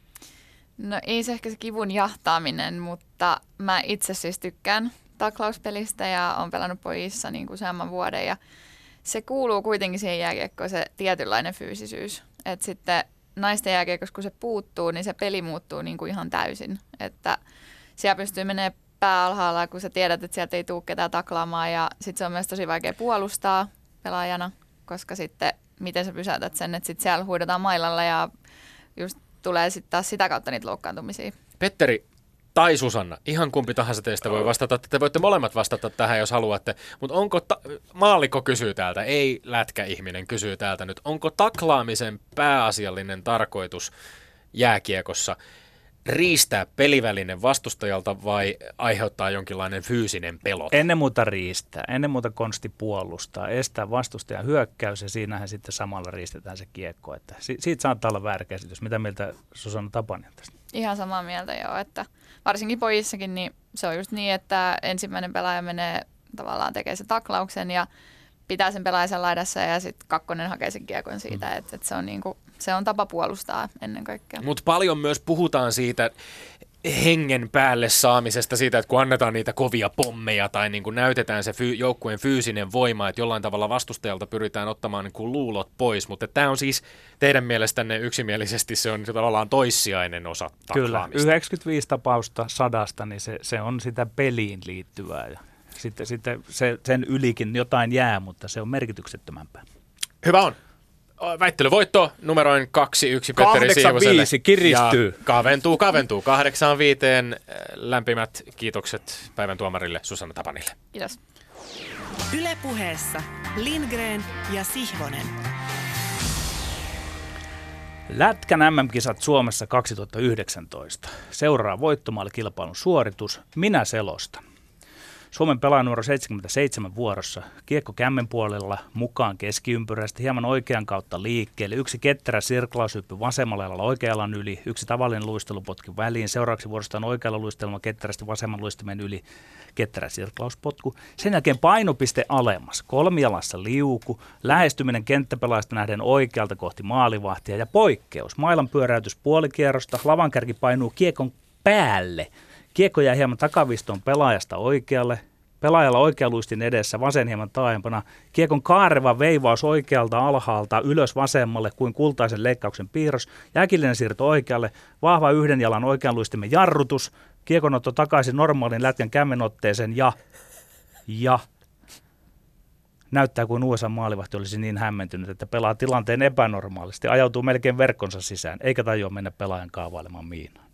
No ei se ehkä se kivun jahtaaminen, mutta mä itse siis tykkään taklauspelistä ja on pelannut pojissa niin useamman vuoden ja se kuuluu kuitenkin siihen jääkiekkoon se tietynlainen fyysisyys. Et sitten naisten jääkiekossa kun se puuttuu, niin se peli muuttuu niin kuin ihan täysin. Että siellä pystyy menemään pää alhaalla, kun sä tiedät, että sieltä ei tule ketään taklaamaan ja sitten se on myös tosi vaikea puolustaa pelaajana, koska sitten miten sä pysäytät sen, että sitten siellä huidotaan mailalla ja just tulee sitten taas sitä kautta niitä loukkaantumisia. Petteri tai Susanna, ihan kumpi tahansa teistä voi vastata. Te voitte molemmat vastata tähän, jos haluatte. Mutta onko, maallikko kysyy täältä, ei lätkäihminen kysyy täältä nyt. Onko taklaamisen pääasiallinen tarkoitus jääkiekossa riistää pelivälinen vastustajalta vai aiheuttaa jonkinlainen fyysinen pelot? Ennen muuta riistää, ennen muuta konsti puolustaa, estää vastustajan hyökkäys ja siinähän sitten samalla riistetään se kiekko. Että siitä saattaa olla väärä käsitys. Mitä mieltä Susanna Tapani on tästä? Ihan samaa mieltä joo, että varsinkin pojissakin niin se on just niin, että ensimmäinen pelaaja menee tavallaan tekee sen taklauksen ja pitää sen pelaajan laidassa ja sitten kakkonen hakee sen kiekon siitä, että se on niinku, se on tapa puolustaa ennen kaikkea. Mutta paljon myös puhutaan siitä hengen päälle saamisesta, siitä, että kun annetaan niitä kovia pommeja tai niin kuin näytetään se joukkueen fyysinen voima, että jollain tavalla vastustajalta pyritään ottamaan niin kuin luulot pois, mutta tämä on siis teidän mielestänne yksimielisesti se on tavallaan toissijainen osa taklaamista. Kyllä, 95 tapausta 100, niin se on sitä peliin liittyvää ja sitten sen ylikin jotain jää, mutta se on merkityksettömämpää. Hyvä on. Väittelyvoitto numeroin 2-1 Petteri Siivoselle. 8-5 kiristyy. Ja kaventuu 8-5. Lämpimät kiitokset päivän tuomarille Susanna Tapanille. Kiitos. Yle Puheessa Lindgren ja Sihvonen. Lätkän MM-kisat Suomessa 2019. Seuraa voittomaalikilpailun suoritus. Minä selostan. Suomen pelaajanuoro 77 vuorossa, kiekko kämmen puolella, mukaan keskiympyrästä, hieman oikean kautta liikkeelle, yksi ketterä sirklaushyppy vasemmalla jalalla oikealan yli, yksi tavallinen luistelupotki väliin, seuraavaksi vuorostaan oikealla luistelma ketterästi vasemman luistimen yli, ketterä sirklauspotku. Sen jälkeen painopiste alemmas, kolmijalassa liuku, lähestyminen kenttäpelaajasta nähden oikealta kohti maalivahtia ja poikkeus. Mailan pyöräytys puolikierrosta, lavankärki painuu kiekon päälle. Kiekko jää hieman takavistoon pelaajasta oikealle, pelaajalla oikean luistin edessä, vasen hieman taajempana. Kiekon kaareva veivaus oikealta alhaalta ylös vasemmalle kuin kultaisen leikkauksen piirros. Äkillinen siirto oikealle, vahva yhden jalan oikean luistimen jarrutus. Kiekonotto takaisin normaalin lätkän kämmenotteeseen ja näyttää kuin USA maalivahti olisi niin hämmentynyt, että pelaa tilanteen epänormaalisti. Ajautuu melkein verkkonsa sisään, eikä tajua mennä pelaajan kaavailemaan miinaan.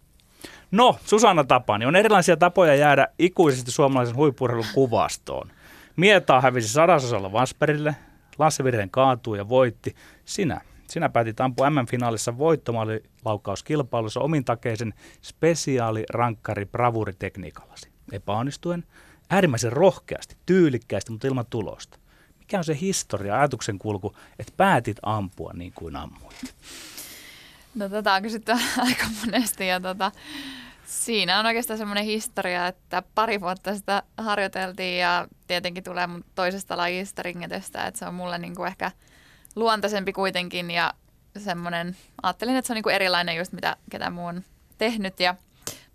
No, Susanna Tapani. On erilaisia tapoja jäädä ikuisesti suomalaisen huippu-urheilun kuvastoon. Mietaa hävisi 100:lla Vasperille. Lasse Virren kaatui ja voitti. Sinä päätit ampua MM-finaalissa voittomaalilaukkauskilpailussa omintakeisen spesiaalirankkari bravuritekniikallasi. Epäonnistuen äärimmäisen rohkeasti, tyylikkäästi, mutta ilman tulosta. Mikä on se historia, ajatuksen kulku, että päätit ampua niin kuin ammuit? No tätä on kysytty aika monesti ja siinä on oikeastaan semmoinen historia, että pari vuotta sitä harjoiteltiin ja tietenkin tulee mun toisesta lajista ringetestä, että se on mulle niinku ehkä luontaisempi kuitenkin ja semmoinen, ajattelin, että se on niinku erilainen just mitä ketä muu on tehnyt ja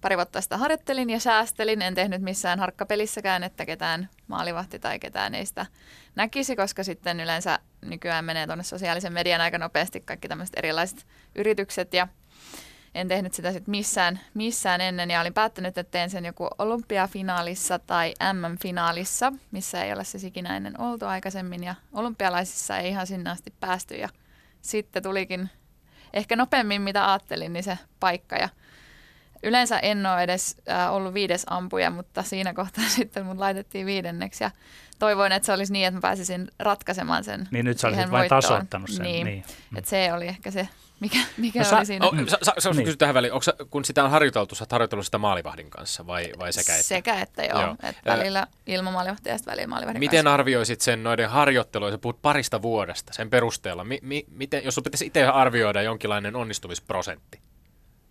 pari vuotta sitä harjoittelin ja säästelin, en tehnyt missään harkkapelissäkään, että ketään maalivahti tai ketään ei sitä näkisi, koska sitten yleensä nykyään menee tuonne sosiaalisen median aika nopeasti kaikki tämmöiset erilaiset yritykset ja en tehnyt sitä sitten missään ennen ja olin päättänyt, että teen sen joku olympiafinaalissa tai MM-finaalissa, missä ei ole siis ikinä ennen oltu aikaisemmin ja olympialaisissa ei ihan sinne asti päästy ja sitten tulikin ehkä nopeammin mitä ajattelin, niin se paikka ja yleensä en ole edes ollut 5. ampuja, mutta siinä kohtaa sitten mut laitettiin 5. ja toivoin, että se olisi niin, että mä pääsisin ratkaisemaan sen. Niin nyt sä olisit vain tasoittanut sen. Niin. Että se oli ehkä se, mikä oli siinä. Niin. Kysy tähän väliin, kun sitä on harjoiteltu, sä oot harjoitellut sitä maalivahdin kanssa vai sekä että? Sekä että joo. Että välillä ilman maalivahtia ja sitten välillä maalivahdin kanssa. Miten arvioisit sen noiden harjoitteluja, sä puhut parista vuodesta sen perusteella. Miten, jos sun pitäisi itse arvioida jonkinlainen onnistumisprosentti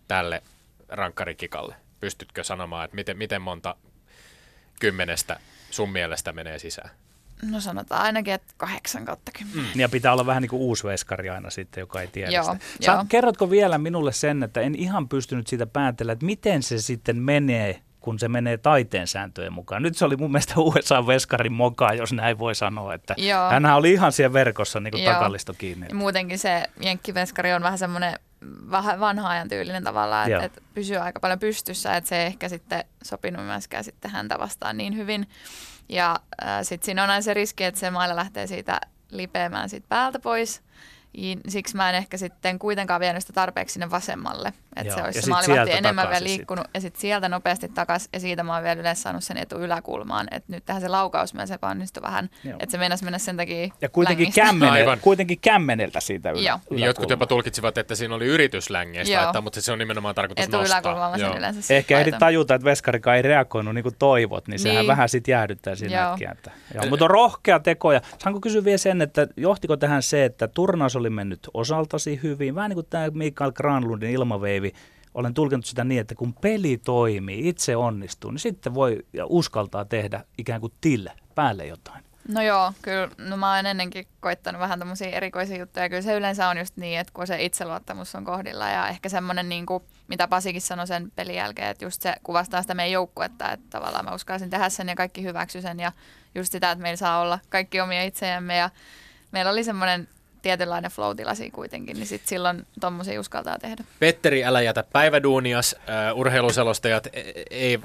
tälle rankkarikikalle. Pystytkö sanomaan, että miten monta 10 sun mielestä menee sisään? No sanotaan ainakin, että 8/10. Ja pitää olla vähän niin kuin uusi veskari aina sitten, joka ei tiedä sitä. Kerrotko vielä minulle sen, että en ihan pystynyt siitä päätellä, että miten se sitten menee, kun se menee taiteen sääntöjen mukaan. Nyt se oli mun mielestä USA-veskarin moka, jos näin voi sanoa, että hänhän oli ihan siellä verkossa niin kuin takalisto kiinni. Ja muutenkin se jenkkiveskari on vähän semmoinen vanha ajan tyylinen tavallaan, että pysyy aika paljon pystyssä, että se ei ehkä sitten sopinut myöskään sitten häntä vastaan niin hyvin. Ja sitten siinä on aina se riski, että se mailla lähtee siitä lipeämään siitä päältä pois. Siksi mä en ehkä sitten kuitenkaan vienyt sitä tarpeeksi sinne vasemmalle. Että se olisi se maalivahti enemmän vielä liikkunut sitten. Ja sitten sieltä nopeasti takaisin ja siitä mä oon vielä yleensä saanut sen etuyläkulmaan. Että nyt tähän se laukaus myös epäonnistui vähän, että se meinasi mennä sen takia ja kuitenkin kämmeneltä siitä yläkulmaa. Jotkut jopa tulkitsivat, että siinä oli yritys längeistä, mutta se on nimenomaan tarkoitus nostaa. Ehkä ehdit tajuta, että veskarikaan ei reagoinut niin kuin toivot, niin sehän vähän sitten jäähdyttää siinä äkkiä. Mutta on rohkea tekoja. Saanko kysyä vielä sen, että johtiko tähän se, että turnaus oli mennyt osaltasi hyvin. Vähän niin kuin tämä Mikael Granlundin ilmaveivi. Olen tulkinut sitä niin, että kun peli toimii, itse onnistuu, niin sitten voi ja uskaltaa tehdä ikään kuin päälle jotain. No joo, kyllä. No mä oon ennenkin koittanut vähän tämmöisiä erikoisia juttuja. Kyllä se yleensä on just niin, että kun se itseluottamus on kohdilla ja ehkä semmoinen, niin kuin, mitä Pasikin sanoi sen pelin jälkeen, että just se kuvastaa sitä meidän joukkuetta, että tavallaan mä uskalsin tehdä sen ja kaikki hyväksy sen ja just sitä, että meillä saa olla kaikki omia itseämme ja meillä oli semmoinen tietynlainen flow-tila siinä kuitenkin, niin sitten silloin tommosia uskaltaa tehdä. Petteri, älä jätä päiväduunias. Urheiluselostajat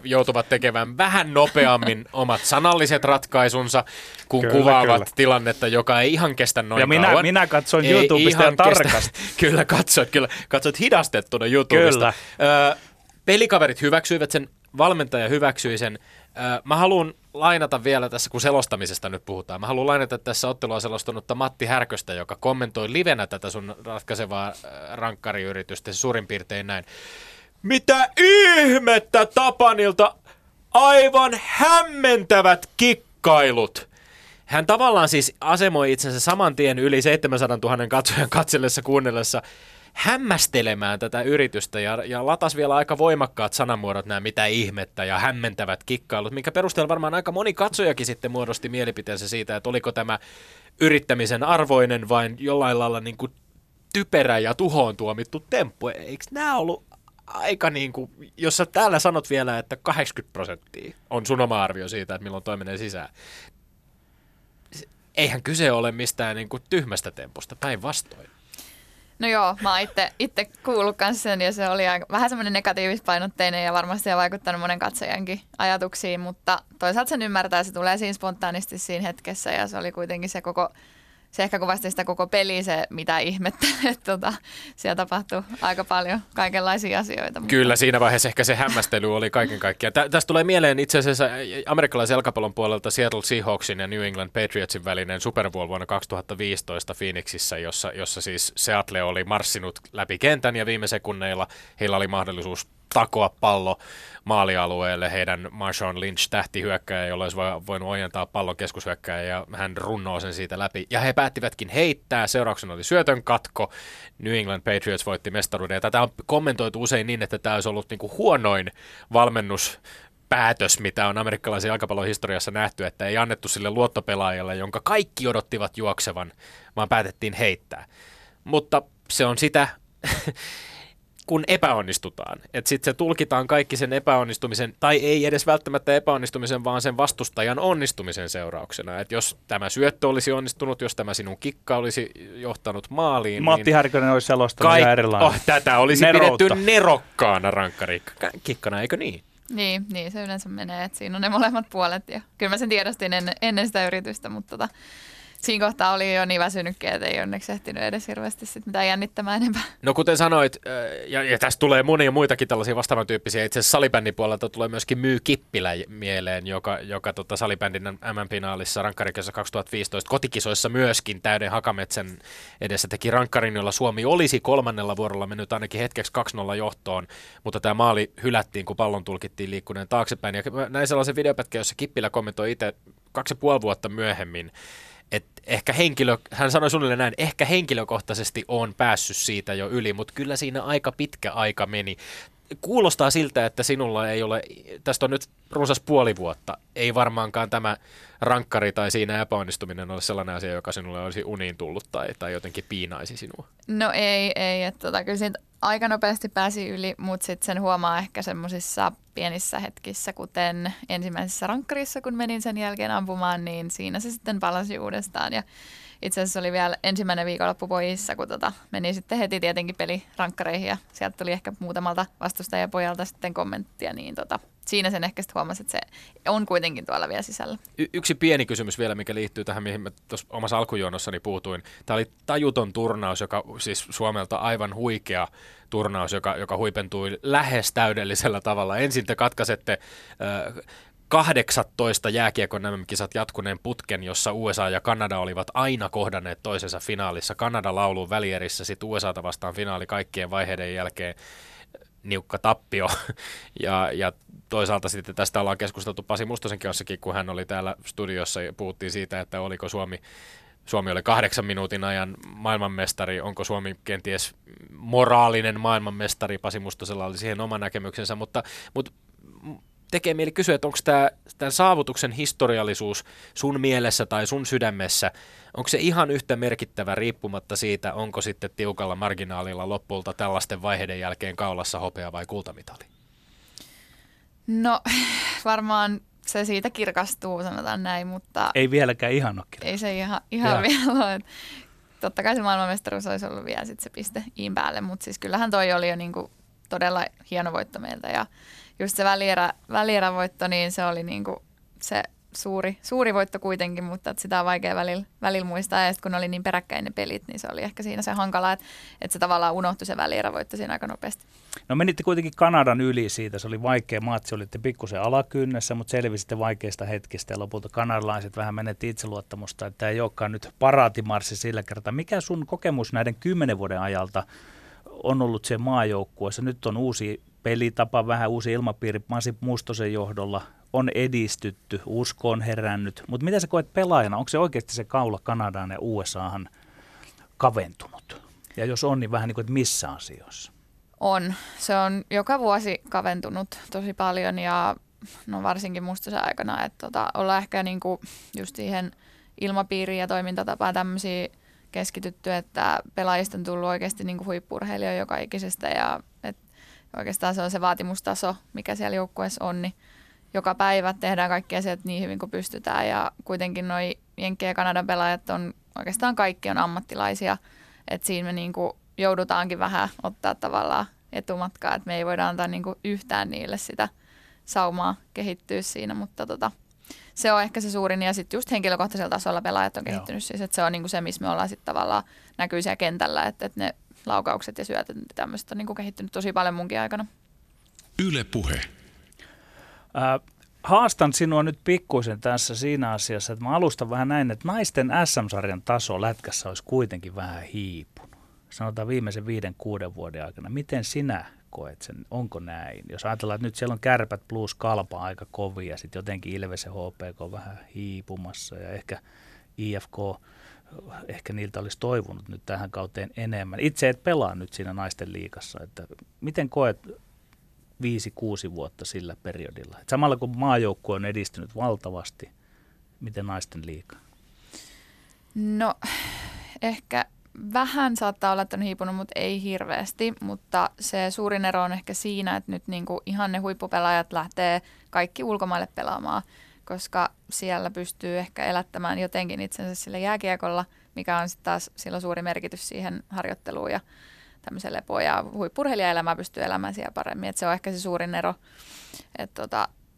joutuvat tekemään vähän nopeammin omat sanalliset ratkaisunsa, kun kuvaavat tilannetta, joka ei ihan kestä noin kauan. Ja minä katsoin YouTubesta ihan tarkasti. Kyllä katsoit hidastettuna YouTubesta. Pelikaverit hyväksyivät sen, valmentaja hyväksyi sen. Mä haluan lainata vielä tässä, kun selostamisesta nyt puhutaan. Mä haluan lainata tässä ottelua selostunutta Matti Härköstä, joka kommentoi livenä tätä sun ratkaisevaa rankkariyritystä suurin piirtein näin. Mitä ihmettä Tapanilta, aivan hämmentävät kikkailut. Hän tavallaan siis asemoi itsensä saman tien yli 700 000 katsojan kuunnellessa hämmästelemään tätä yritystä ja latas vielä aika voimakkaat sanamuodot, nämä mitä ihmettä ja hämmentävät kikkailut, minkä perusteella varmaan aika moni katsojakin sitten muodosti mielipiteensä siitä, että oliko tämä yrittämisen arvoinen vai jollain lailla niin kuin typerä ja tuhoon tuomittu temppu. Eikö nämä ollut aika niin kuin, jos sä täällä sanot vielä, että 80% on sun oma arvio siitä, että milloin toi menee sisään. Eihän kyse ole mistään niin kuin tyhmästä temposta, päinvastoin. No joo, mä oon itse kuullut kanssa sen ja se oli aika, vähän semmoinen negatiivispainotteinen ja varmasti on vaikuttanut monen katsojankin ajatuksiin, mutta toisaalta sen ymmärtää, se tulee siinä spontaanisti siinä hetkessä ja se oli kuitenkin se koko, se ehkä kuvasti sitä koko peliä, se mitä ihmettä, että siellä tapahtui aika paljon kaikenlaisia asioita. Kyllä, siinä vaiheessa ehkä se hämmästely oli kaiken kaikkiaan. Tästä tulee mieleen itse asiassa amerikkalaisen jalkapallon puolelta Seattle Seahawksin ja New England Patriotsin välinen Super Bowl vuonna 2015 Phoenixissä, jossa siis Seattle oli marssinut läpi kentän ja viime sekunneilla heillä oli mahdollisuus takoa pallo maalialueelle. Heidän Marshawn Lynch tähtihyökkääjä, jolla olisi voinut ojentaa pallon keskushyökkääjä ja hän runnoo sen siitä läpi. Ja he päättivätkin heittää. Seurauksena oli syötön katko. New England Patriots voitti mestaruuden. Ja tätä on kommentoitu usein niin, että tämä olisi ollut niin kuin huonoin valmennuspäätös, mitä on amerikkalaisen jalkapallon historiassa nähty, että ei annettu sille luottopelaajalle, jonka kaikki odottivat juoksevan, vaan päätettiin heittää. Mutta se on sitä... kun epäonnistutaan. Että sitten se tulkitaan kaikki sen epäonnistumisen, tai ei edes välttämättä epäonnistumisen, vaan sen vastustajan onnistumisen seurauksena. Että jos tämä syöttö olisi onnistunut, jos tämä sinun kikka olisi johtanut maaliin. Matti niin Härkönen olisi selostanut ja erilainen. Tätä olisi pidetty nerokkaana rankkarikikkana, eikö niin? Niin, se yleensä menee. Että siinä on ne molemmat puolet. Ja kyllä mä sen tiedostin ennen sitä yritystä, mutta siinä kohtaa oli jo niin väsynytkin, että ei onneksi ehtinyt edes hirveästi sit mitään jännittämään enempää. No kuten sanoit, ja tässä tulee monia muitakin tällaisia vastaavan tyyppisiä, itse asiassa salibändin puolelta tulee myöskin Myy Kippilä mieleen, joka salibändin MM-finaalissa rankkarikisassa 2015 kotikisoissa myöskin täyden Hakametsän edessä teki rankkarin, jolla Suomi olisi 3. vuorolla mennyt ainakin hetkeksi 2-0 johtoon, mutta tämä maali hylättiin, kun pallon tulkittiin liikkuneen taaksepäin. Ja näin sellaisen videopätkän, jossa Kippilä kommentoi itse 2,5 vuotta myöhemmin, että hän sanoi suunnilleen näin, ehkä henkilökohtaisesti on päässyt siitä jo yli, mutta kyllä siinä aika pitkä aika meni. Kuulostaa siltä, että sinulla ei ole, tästä on nyt runsas puoli vuotta, ei varmaankaan tämä rankkari tai siinä epäonnistuminen ole sellainen asia, joka sinulle olisi uniin tullut tai jotenkin piinaisi sinua. No ei, että kyllä siitä aika nopeasti pääsi yli, mutta sitten sen huomaa ehkä semmoisissa pienissä hetkissä, kuten ensimmäisessä rankkarissa, kun menin sen jälkeen ampumaan, niin siinä se sitten palasi uudestaan. Ja itse asiassa oli vielä ensimmäinen viikonloppu pojissa, kun meni sitten heti tietenkin pelirankkareihin ja sieltä tuli ehkä muutamalta vastustajapojalta sitten kommenttia, niin siinä sen ehkä sitten huomasi, että se on kuitenkin tuolla vielä sisällä. Yksi pieni kysymys vielä, mikä liittyy tähän, mihin mä tuossa omassa alkujuonnossani puutuin. Tämä oli tajuton turnaus, joka siis Suomelta aivan huikea turnaus, joka huipentui lähes täydellisellä tavalla. Ensin te katkaisette 18 jääkiekon MM-kisat jatkuneen putken, jossa USA ja Kanada olivat aina kohdanneet toisensa finaalissa. Kanada lauluun välierissä, sitten USAta vastaan finaali kaikkien vaiheiden jälkeen. Niukka tappio. Ja toisaalta sitten tästä ollaan keskusteltu Pasi Mustosen kanssakin, kun hän oli täällä studiossa ja puhuttiin siitä, että oliko Suomi oli 8 minuutin ajan maailmanmestari, onko Suomi kenties moraalinen maailmanmestari. Pasi Mustosella oli siihen oma näkemyksensä, mutta tekee mieli kysyä, että onko tämän saavutuksen historiallisuus sun mielessä tai sun sydämessä, onko se ihan yhtä merkittävä riippumatta siitä, onko sitten tiukalla marginaalilla lopulta tällaisten vaiheiden jälkeen kaulassa hopea vai kultamitali? No varmaan se siitä kirkastuu, sanotaan näin, mutta... Ei vieläkään ihan ole kirkastunut. Ei se ihan vielä ole. Totta kai se maailmanmestaruus olisi ollut vielä sit se piste iin päälle, mutta siis kyllähän toi oli jo niinku todella hieno voitto meiltä ja just se välierävoitto, niin se oli niinku se suuri voitto kuitenkin, mutta sitä on vaikea välillä muistaa. Ja kun oli niin peräkkäin ne pelit, niin se oli ehkä siinä se hankala, että se tavallaan unohtui se välierävoitto siinä aika nopeasti. No menitte kuitenkin Kanadan yli siitä. Se oli vaikea matsi. Olitte pikkusen alakynnessä, mutta selvisitte vaikeista hetkistä. Ja lopulta kanadalaiset vähän menetti itseluottamusta, että ei olekaan nyt paraatimarssi sillä kertaa. Mikä sun kokemus näiden 10 vuoden ajalta on ollut siellä maajoukkueessa? Nyt on uusi pelitapa, vähän uusi ilmapiiri Pasi Mustosen johdolla. On edistytty, usko on herännyt, mutta mitä sä koet pelaajana? Onko se oikeasti se kaula Kanadaan ja USAhan kaventunut? Ja jos on, niin vähän niin kuin, että missä asioissa? On. Se on joka vuosi kaventunut tosi paljon ja no varsinkin Mustosen aikana, että ollaan ehkä niin kuin just siihen ilmapiiriin ja toimintatapaan tämmöisiä keskitytty, että pelaajista on tullut oikeasti niin kuin huippu-urheilijoita joka ikisestä ja Oikeastaan se on se vaatimustaso, mikä siellä joukkueessa on, niin joka päivä tehdään kaikki asiat niin hyvin kuin pystytään. Ja kuitenkin noi Jenkkien ja Kanadan pelaajat on, oikeastaan kaikki on ammattilaisia. Että siinä me niinku joudutaankin vähän ottaa tavallaan etumatkaa, että me ei voida antaa niinku yhtään niille sitä saumaa kehittyä siinä, mutta se on ehkä se suurin. Ja sitten just henkilökohtaisella tasolla pelaajat on kehittynyt. Siis, että se on niinku se, missä me ollaan sitten tavallaan näkyy siellä kentällä, että ne laukaukset ja syötöt ja tämmöiset on niinku kehittynyt tosi paljon munkin aikana. Yle Puhe. Haastan sinua nyt pikkuisen tässä siinä asiassa, että mä alustan vähän näin, että naisten SM-sarjan taso lätkässä olisi kuitenkin vähän hiipunut. Sanotaan viimeisen 5-6 vuoden aikana. Miten sinä koet sen? Onko näin? Jos ajatellaan, että nyt siellä on Kärpät plus Kalpa aika kovia ja sitten jotenkin Ilves ja HPK on vähän hiipumassa ja ehkä IFK, ehkä niiltä olisi toivonut nyt tähän kauteen enemmän. Itse et pelaa nyt siinä naisten liigassa, että miten koet 5-6 vuotta sillä periodilla? Et samalla kun maajoukkue on edistynyt valtavasti, miten naisten liiga? No ehkä vähän saattaa olla, että on hiipunut, mutta ei hirveästi, mutta se suurin ero on ehkä siinä, että nyt niinku ihan ne huippupelaajat lähtee kaikki ulkomaille pelaamaan, koska siellä pystyy ehkä elättämään jotenkin itsensä sillä jääkiekolla, mikä on sitten taas silloin suuri merkitys siihen harjoitteluun ja tämmöisen lepoon, ja huippurheilijaelämää pystyy elämään siellä paremmin. Et se on ehkä se suurin ero. Et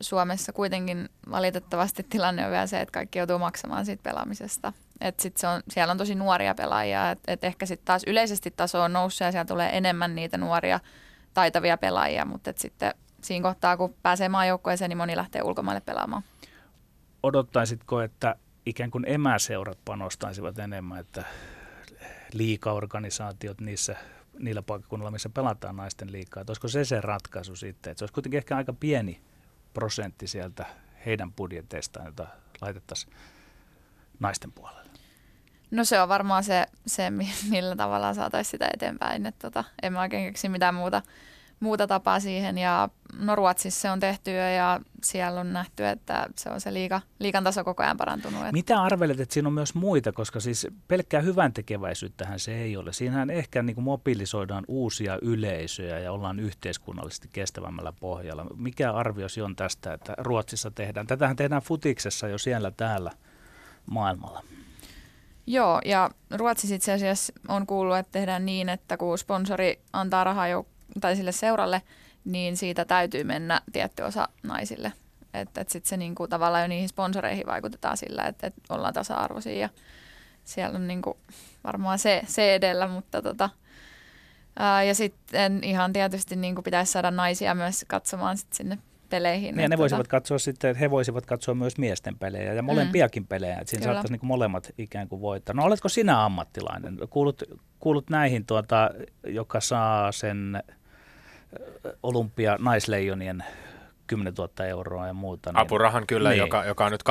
Suomessa kuitenkin valitettavasti tilanne on vielä se, että kaikki joutuu maksamaan siitä pelaamisesta. Et sit siellä on tosi nuoria pelaajia, että et ehkä sitten taas yleisesti taso on noussut ja siellä tulee enemmän niitä nuoria taitavia pelaajia, mutta sitten siinä kohtaa, kun pääsee maajoukkueeseen, niin moni lähtee ulkomaille pelaamaan. Odottaisitko, että ikään kuin emäseurat panostaisivat enemmän, että liigaorganisaatiot niillä paikkakunnilla, missä pelataan naisten liigaa, että olisiko se ratkaisu sitten, että se olisi kuitenkin ehkä aika pieni prosentti sieltä heidän budjeteistaan, jota laitettaisiin naisten puolelle? No se on varmaan se millä tavalla saataisiin sitä eteenpäin, että en mä oikein keksi mitään muuta tapaa siihen, ja no Ruotsissa se on tehty ja siellä on nähty, että se on se liigan taso koko ajan parantunut. Mitä arvelet, että siinä on myös muita, koska siis pelkkää hyväntekeväisyyttähän se ei ole. Siinähän ehkä niin kuin mobilisoidaan uusia yleisöjä ja ollaan yhteiskunnallisesti kestävämmällä pohjalla. Mikä arviosi on tästä, että Ruotsissa tehdään? Tätähän tehdään futiksessa jo siellä täällä maailmalla. Joo, ja Ruotsissa itse asiassa on kuullut, että tehdään niin, että kun sponsori antaa rahaa tai sille seuralle, niin siitä täytyy mennä tietty osa naisille. Että sitten se niinku tavallaan jo niihin sponsoreihin vaikutetaan sillä, että ollaan tasa-arvoisia. Ja siellä on niinku varmaan se edellä, mutta ja sitten ihan tietysti niinku pitäisi saada naisia myös katsomaan sit sinne peleihin. Ja ne voisivat katsoa sitten, että he voisivat katsoa myös miesten pelejä ja molempiakin pelejä, että siinä saattaisi niinku molemmat ikään kuin voittaa. No oletko sinä ammattilainen? Kuulut näihin, joka saa sen Olympia naisleijonien 10 000 euroa ja muuta. Niin apurahan kyllä, niin. Joka on nyt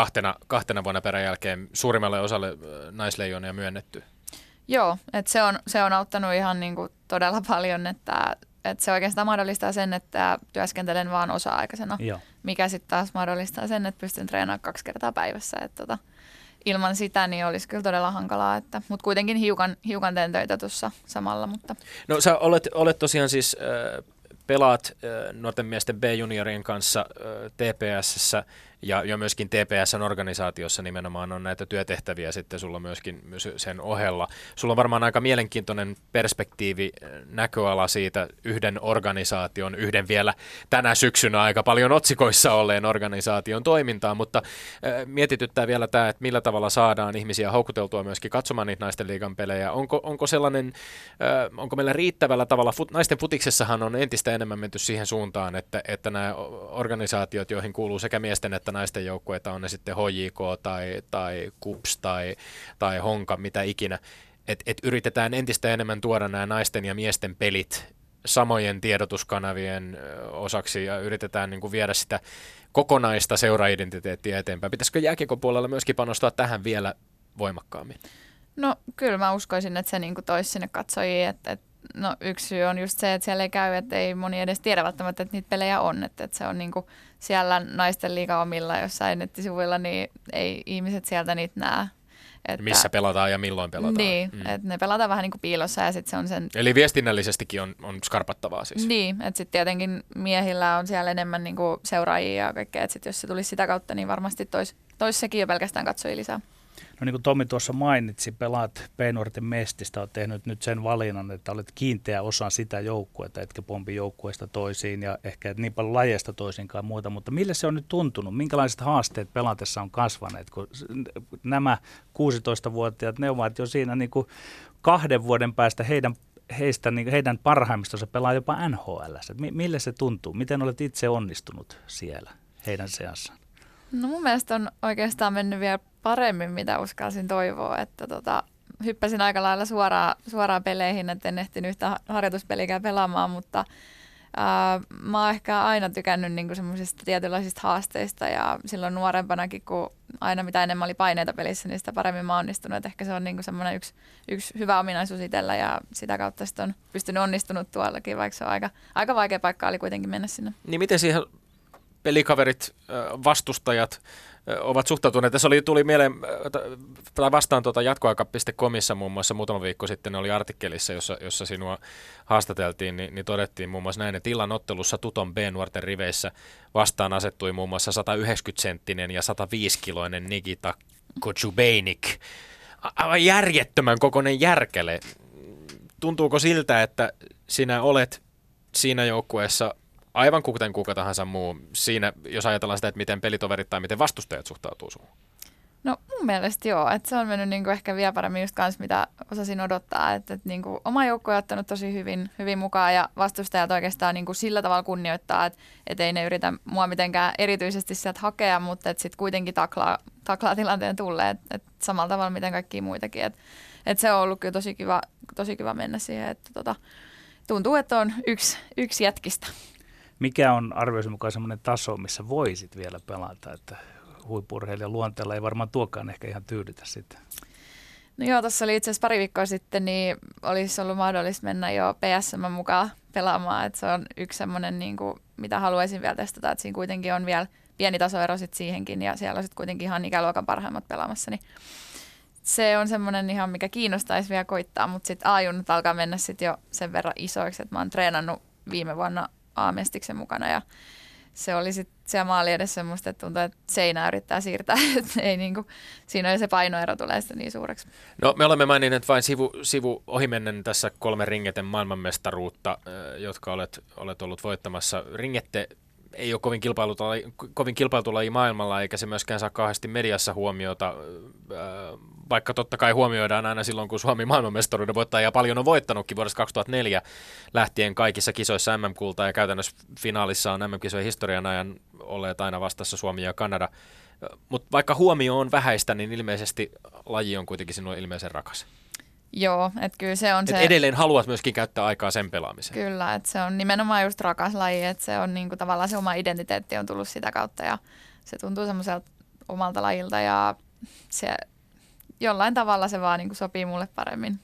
kahtena vuonna perän jälkeen suurimmalle osalle naisleijonia myönnetty. Joo, että se on auttanut ihan niinku todella paljon, että se oikeastaan mahdollistaa sen, että työskentelen vaan osa-aikaisena, joo, mikä sitten taas mahdollistaa sen, että pystyn treenaamaan 2 kertaa päivässä. Ilman sitä niin olisi kyllä todella hankalaa, mutta kuitenkin hiukan teen töitä tuossa samalla. Mutta. No sä olet tosiaan siis, pelaat nuorten miesten B-juniorien kanssa TPS:ssä ja myöskin TPS:n organisaatiossa nimenomaan on näitä työtehtäviä sitten sulla myöskin sen ohella. Sulla on varmaan aika mielenkiintoinen perspektiivi, näköala siitä yhden organisaation, yhden vielä tänä syksynä aika paljon otsikoissa olleen organisaation toimintaa, mutta mietityttää vielä tämä, että millä tavalla saadaan ihmisiä houkuteltua myöskin katsomaan niitä naisten liigan pelejä. Onko meillä riittävällä tavalla, naisten futiksessahan on entistä enemmän menty siihen suuntaan, että nämä organisaatiot, joihin kuuluu sekä miesten että naisten joukkueita, on ne sitten HJK tai KUPS tai Honka, mitä ikinä, että yritetään entistä enemmän tuoda nämä naisten ja miesten pelit samojen tiedotuskanavien osaksi ja yritetään niin kuin viedä sitä kokonaista seuraidentiteettiä eteenpäin. Pitäisikö jääkiekon puolella myöskin panostaa tähän vielä voimakkaammin? No kyllä mä uskoisin, että se niin kuin toisi sinne katsojia, että no yksi syy on just se, että siellä ei käy, että ei moni edes tiedä välttämättä, että niitä pelejä on. Että se on niinku siellä naisten liiga omilla jossain nettisivuilla, niin ei ihmiset sieltä niitä näe. Että, missä pelataan ja milloin pelataan. Niin, että ne pelataan vähän niin kuin piilossa ja sitten se on sen... Eli viestinnällisestikin on skarpattavaa siis. Niin, että sitten tietenkin miehillä on siellä enemmän niin kuin seuraajia ja kaikkea, että sitten jos se tulisi sitä kautta, niin varmasti tois sekin jo pelkästään katsoi lisää. No niin kuin Tomi tuossa mainitsi, pelaat P-nuorten mestistä, olet tehnyt nyt sen valinnan, että olet kiinteä osa sitä joukkuetta, etkä pompi joukkueesta toisiin ja ehkä et niin paljon lajeista toisiinkaan muuta, mutta millä se on nyt tuntunut? Minkälaiset haasteet pelatessa on kasvaneet, kun nämä 16-vuotiaat, ne ovat jo siinä niin kuin 2 vuoden päästä heidän parhaimmistonsa pelaa jopa NHL:ssä. Millä se tuntuu? Miten olet itse onnistunut siellä heidän seassaan? No mun mielestä on oikeastaan mennyt vielä paremmin, mitä uskalsin toivoa, että hyppäsin aika lailla suoraan peleihin, että en ehtinyt yhtä harjoituspelikään pelaamaan, mutta mä oon ehkä aina tykännyt niinku semmoisista tietynlaisista haasteista ja silloin nuorempanakin, kun aina mitä enemmän oli paineita pelissä, niin sitä paremmin mä oon onnistunut, että ehkä se on niinku semmoinen yksi hyvä ominaisuus itsellä ja sitä kautta sitten on pystynyt onnistunut tuollakin, vaikka se on aika vaikea paikka oli kuitenkin mennä sinne. Niin miten siihen pelikaverit, vastustajat ovat suhtautuneet. Tässä tuli mieleen vastaan jatkoaika.comissa muun muassa muutama viikko sitten oli artikkelissa, jossa sinua haastateltiin, niin todettiin muun muassa näin, että illan ottelussa Tuton B-nuorten riveissä vastaan asettui muun muassa 190-senttinen ja 105-kiloinen Nikita Kojubeinik. Aivan järjettömän kokoinen järkele. Tuntuuko siltä, että sinä olet siinä joukkueessa aivan kuten kuka tahansa muu, siinä jos ajatellaan sitä, että miten pelitoverit tai miten vastustajat suhtautuu suhun? No mun mielestä joo, että se on mennyt niinku ehkä vielä paremmin just kanssa, mitä osasin odottaa, että niinku oma joukko on ottanut tosi hyvin mukaan ja vastustajat oikeastaan niinku sillä tavalla kunnioittaa, että ei ne yritä mua mitenkään erityisesti sieltä hakea, mutta että sitten kuitenkin taklaa tilanteen tulleen, että samalla tavalla miten kaikkia muitakin, että se on ollut kyllä tosi kiva mennä siihen, että tuntuu, että on yksi jätkistä. Mikä on arvioisi mukaan semmoinen taso, missä voisit vielä pelata, että huippu-urheilijan luonteella ei varmaan tuokaan ehkä ihan tyydytä sitä? No joo, tuossa oli itse asiassa pari viikkoa sitten, niin olisi ollut mahdollista mennä jo PSM mukaan pelaamaan, että se on yksi semmoinen, niin kuin, mitä haluaisin vielä testata, että siinä kuitenkin on vielä pieni tasoero sit siihenkin ja siellä on sitten kuitenkin ihan ikäluokan parhaimmat pelaamassa, niin se on semmoinen ihan, mikä kiinnostaisi vielä koittaa, mutta sitten A-junnut alkaa mennä sitten jo sen verran isoiksi, että mä oon treenannut viime vuonna A-mestiksen mukana ja se oli sitten siellä maali edes semmoista, että tuntuu, että seinää yrittää siirtää, että ei niinku, siinä ei se painoero tulee sitten niin suureksi. No me olemme maininneet vain sivu ohimennen tässä 3 ringeten maailmanmestaruutta, jotka olet ollut voittamassa. Ringette ei ole kovin kilpailtu laji maailmalla, eikä se myöskään saa kauheasti mediassa huomiota, vaikka totta kai huomioidaan aina silloin, kun Suomi maailmanmestaruuden voittaa ja paljon on voittanutkin vuodesta 2004 lähtien kaikissa kisoissa MM-kultaa ja käytännössä finaalissa on MM-kisojen historian ajan olleet aina vastassa Suomi ja Kanada. Mutta vaikka huomio on vähäistä, niin ilmeisesti laji on kuitenkin sinulle ilmeisen rakas. Joo, että kyllä se on se... Edelleen haluat myöskin käyttää aikaa sen pelaamiseen. Kyllä, että se on nimenomaan just rakas laji, että se on niinku tavallaan se oma identiteetti on tullut sitä kautta ja se tuntuu semmoiselta omalta lajilta ja se jollain tavalla se vaan niinku sopii mulle paremmin.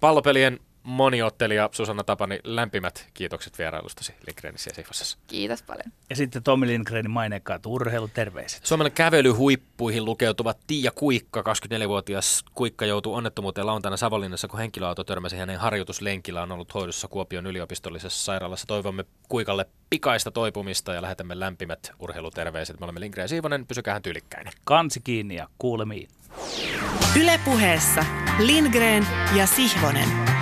Pallopelien moniottelija Susanna Tapani, lämpimät kiitokset vierailustasi Lindgrenissä ja Sihvasassa. Kiitos paljon. Ja sitten Tomi Lindgrenin maineikkaat urheiluterveiset. Suomen kävelyhuippuihin lukeutuvat Tiia Kuikka, 24-vuotias Kuikka joutui onnettomuuteen lauantaina Savonlinnassa, kun henkilöauto törmäsi hänen harjoituslenkillä, on ollut hoidossa Kuopion yliopistollisessa sairaalassa. Toivomme Kuikalle pikaista toipumista ja lähetämme lämpimät urheiluterveiset. Me olemme Lindgren ja Siivonen, pysykäähän tyylikkäinen. Kansi kiinni ja kuulemiin. Yle Puheessa Lindgren ja Sihvonen.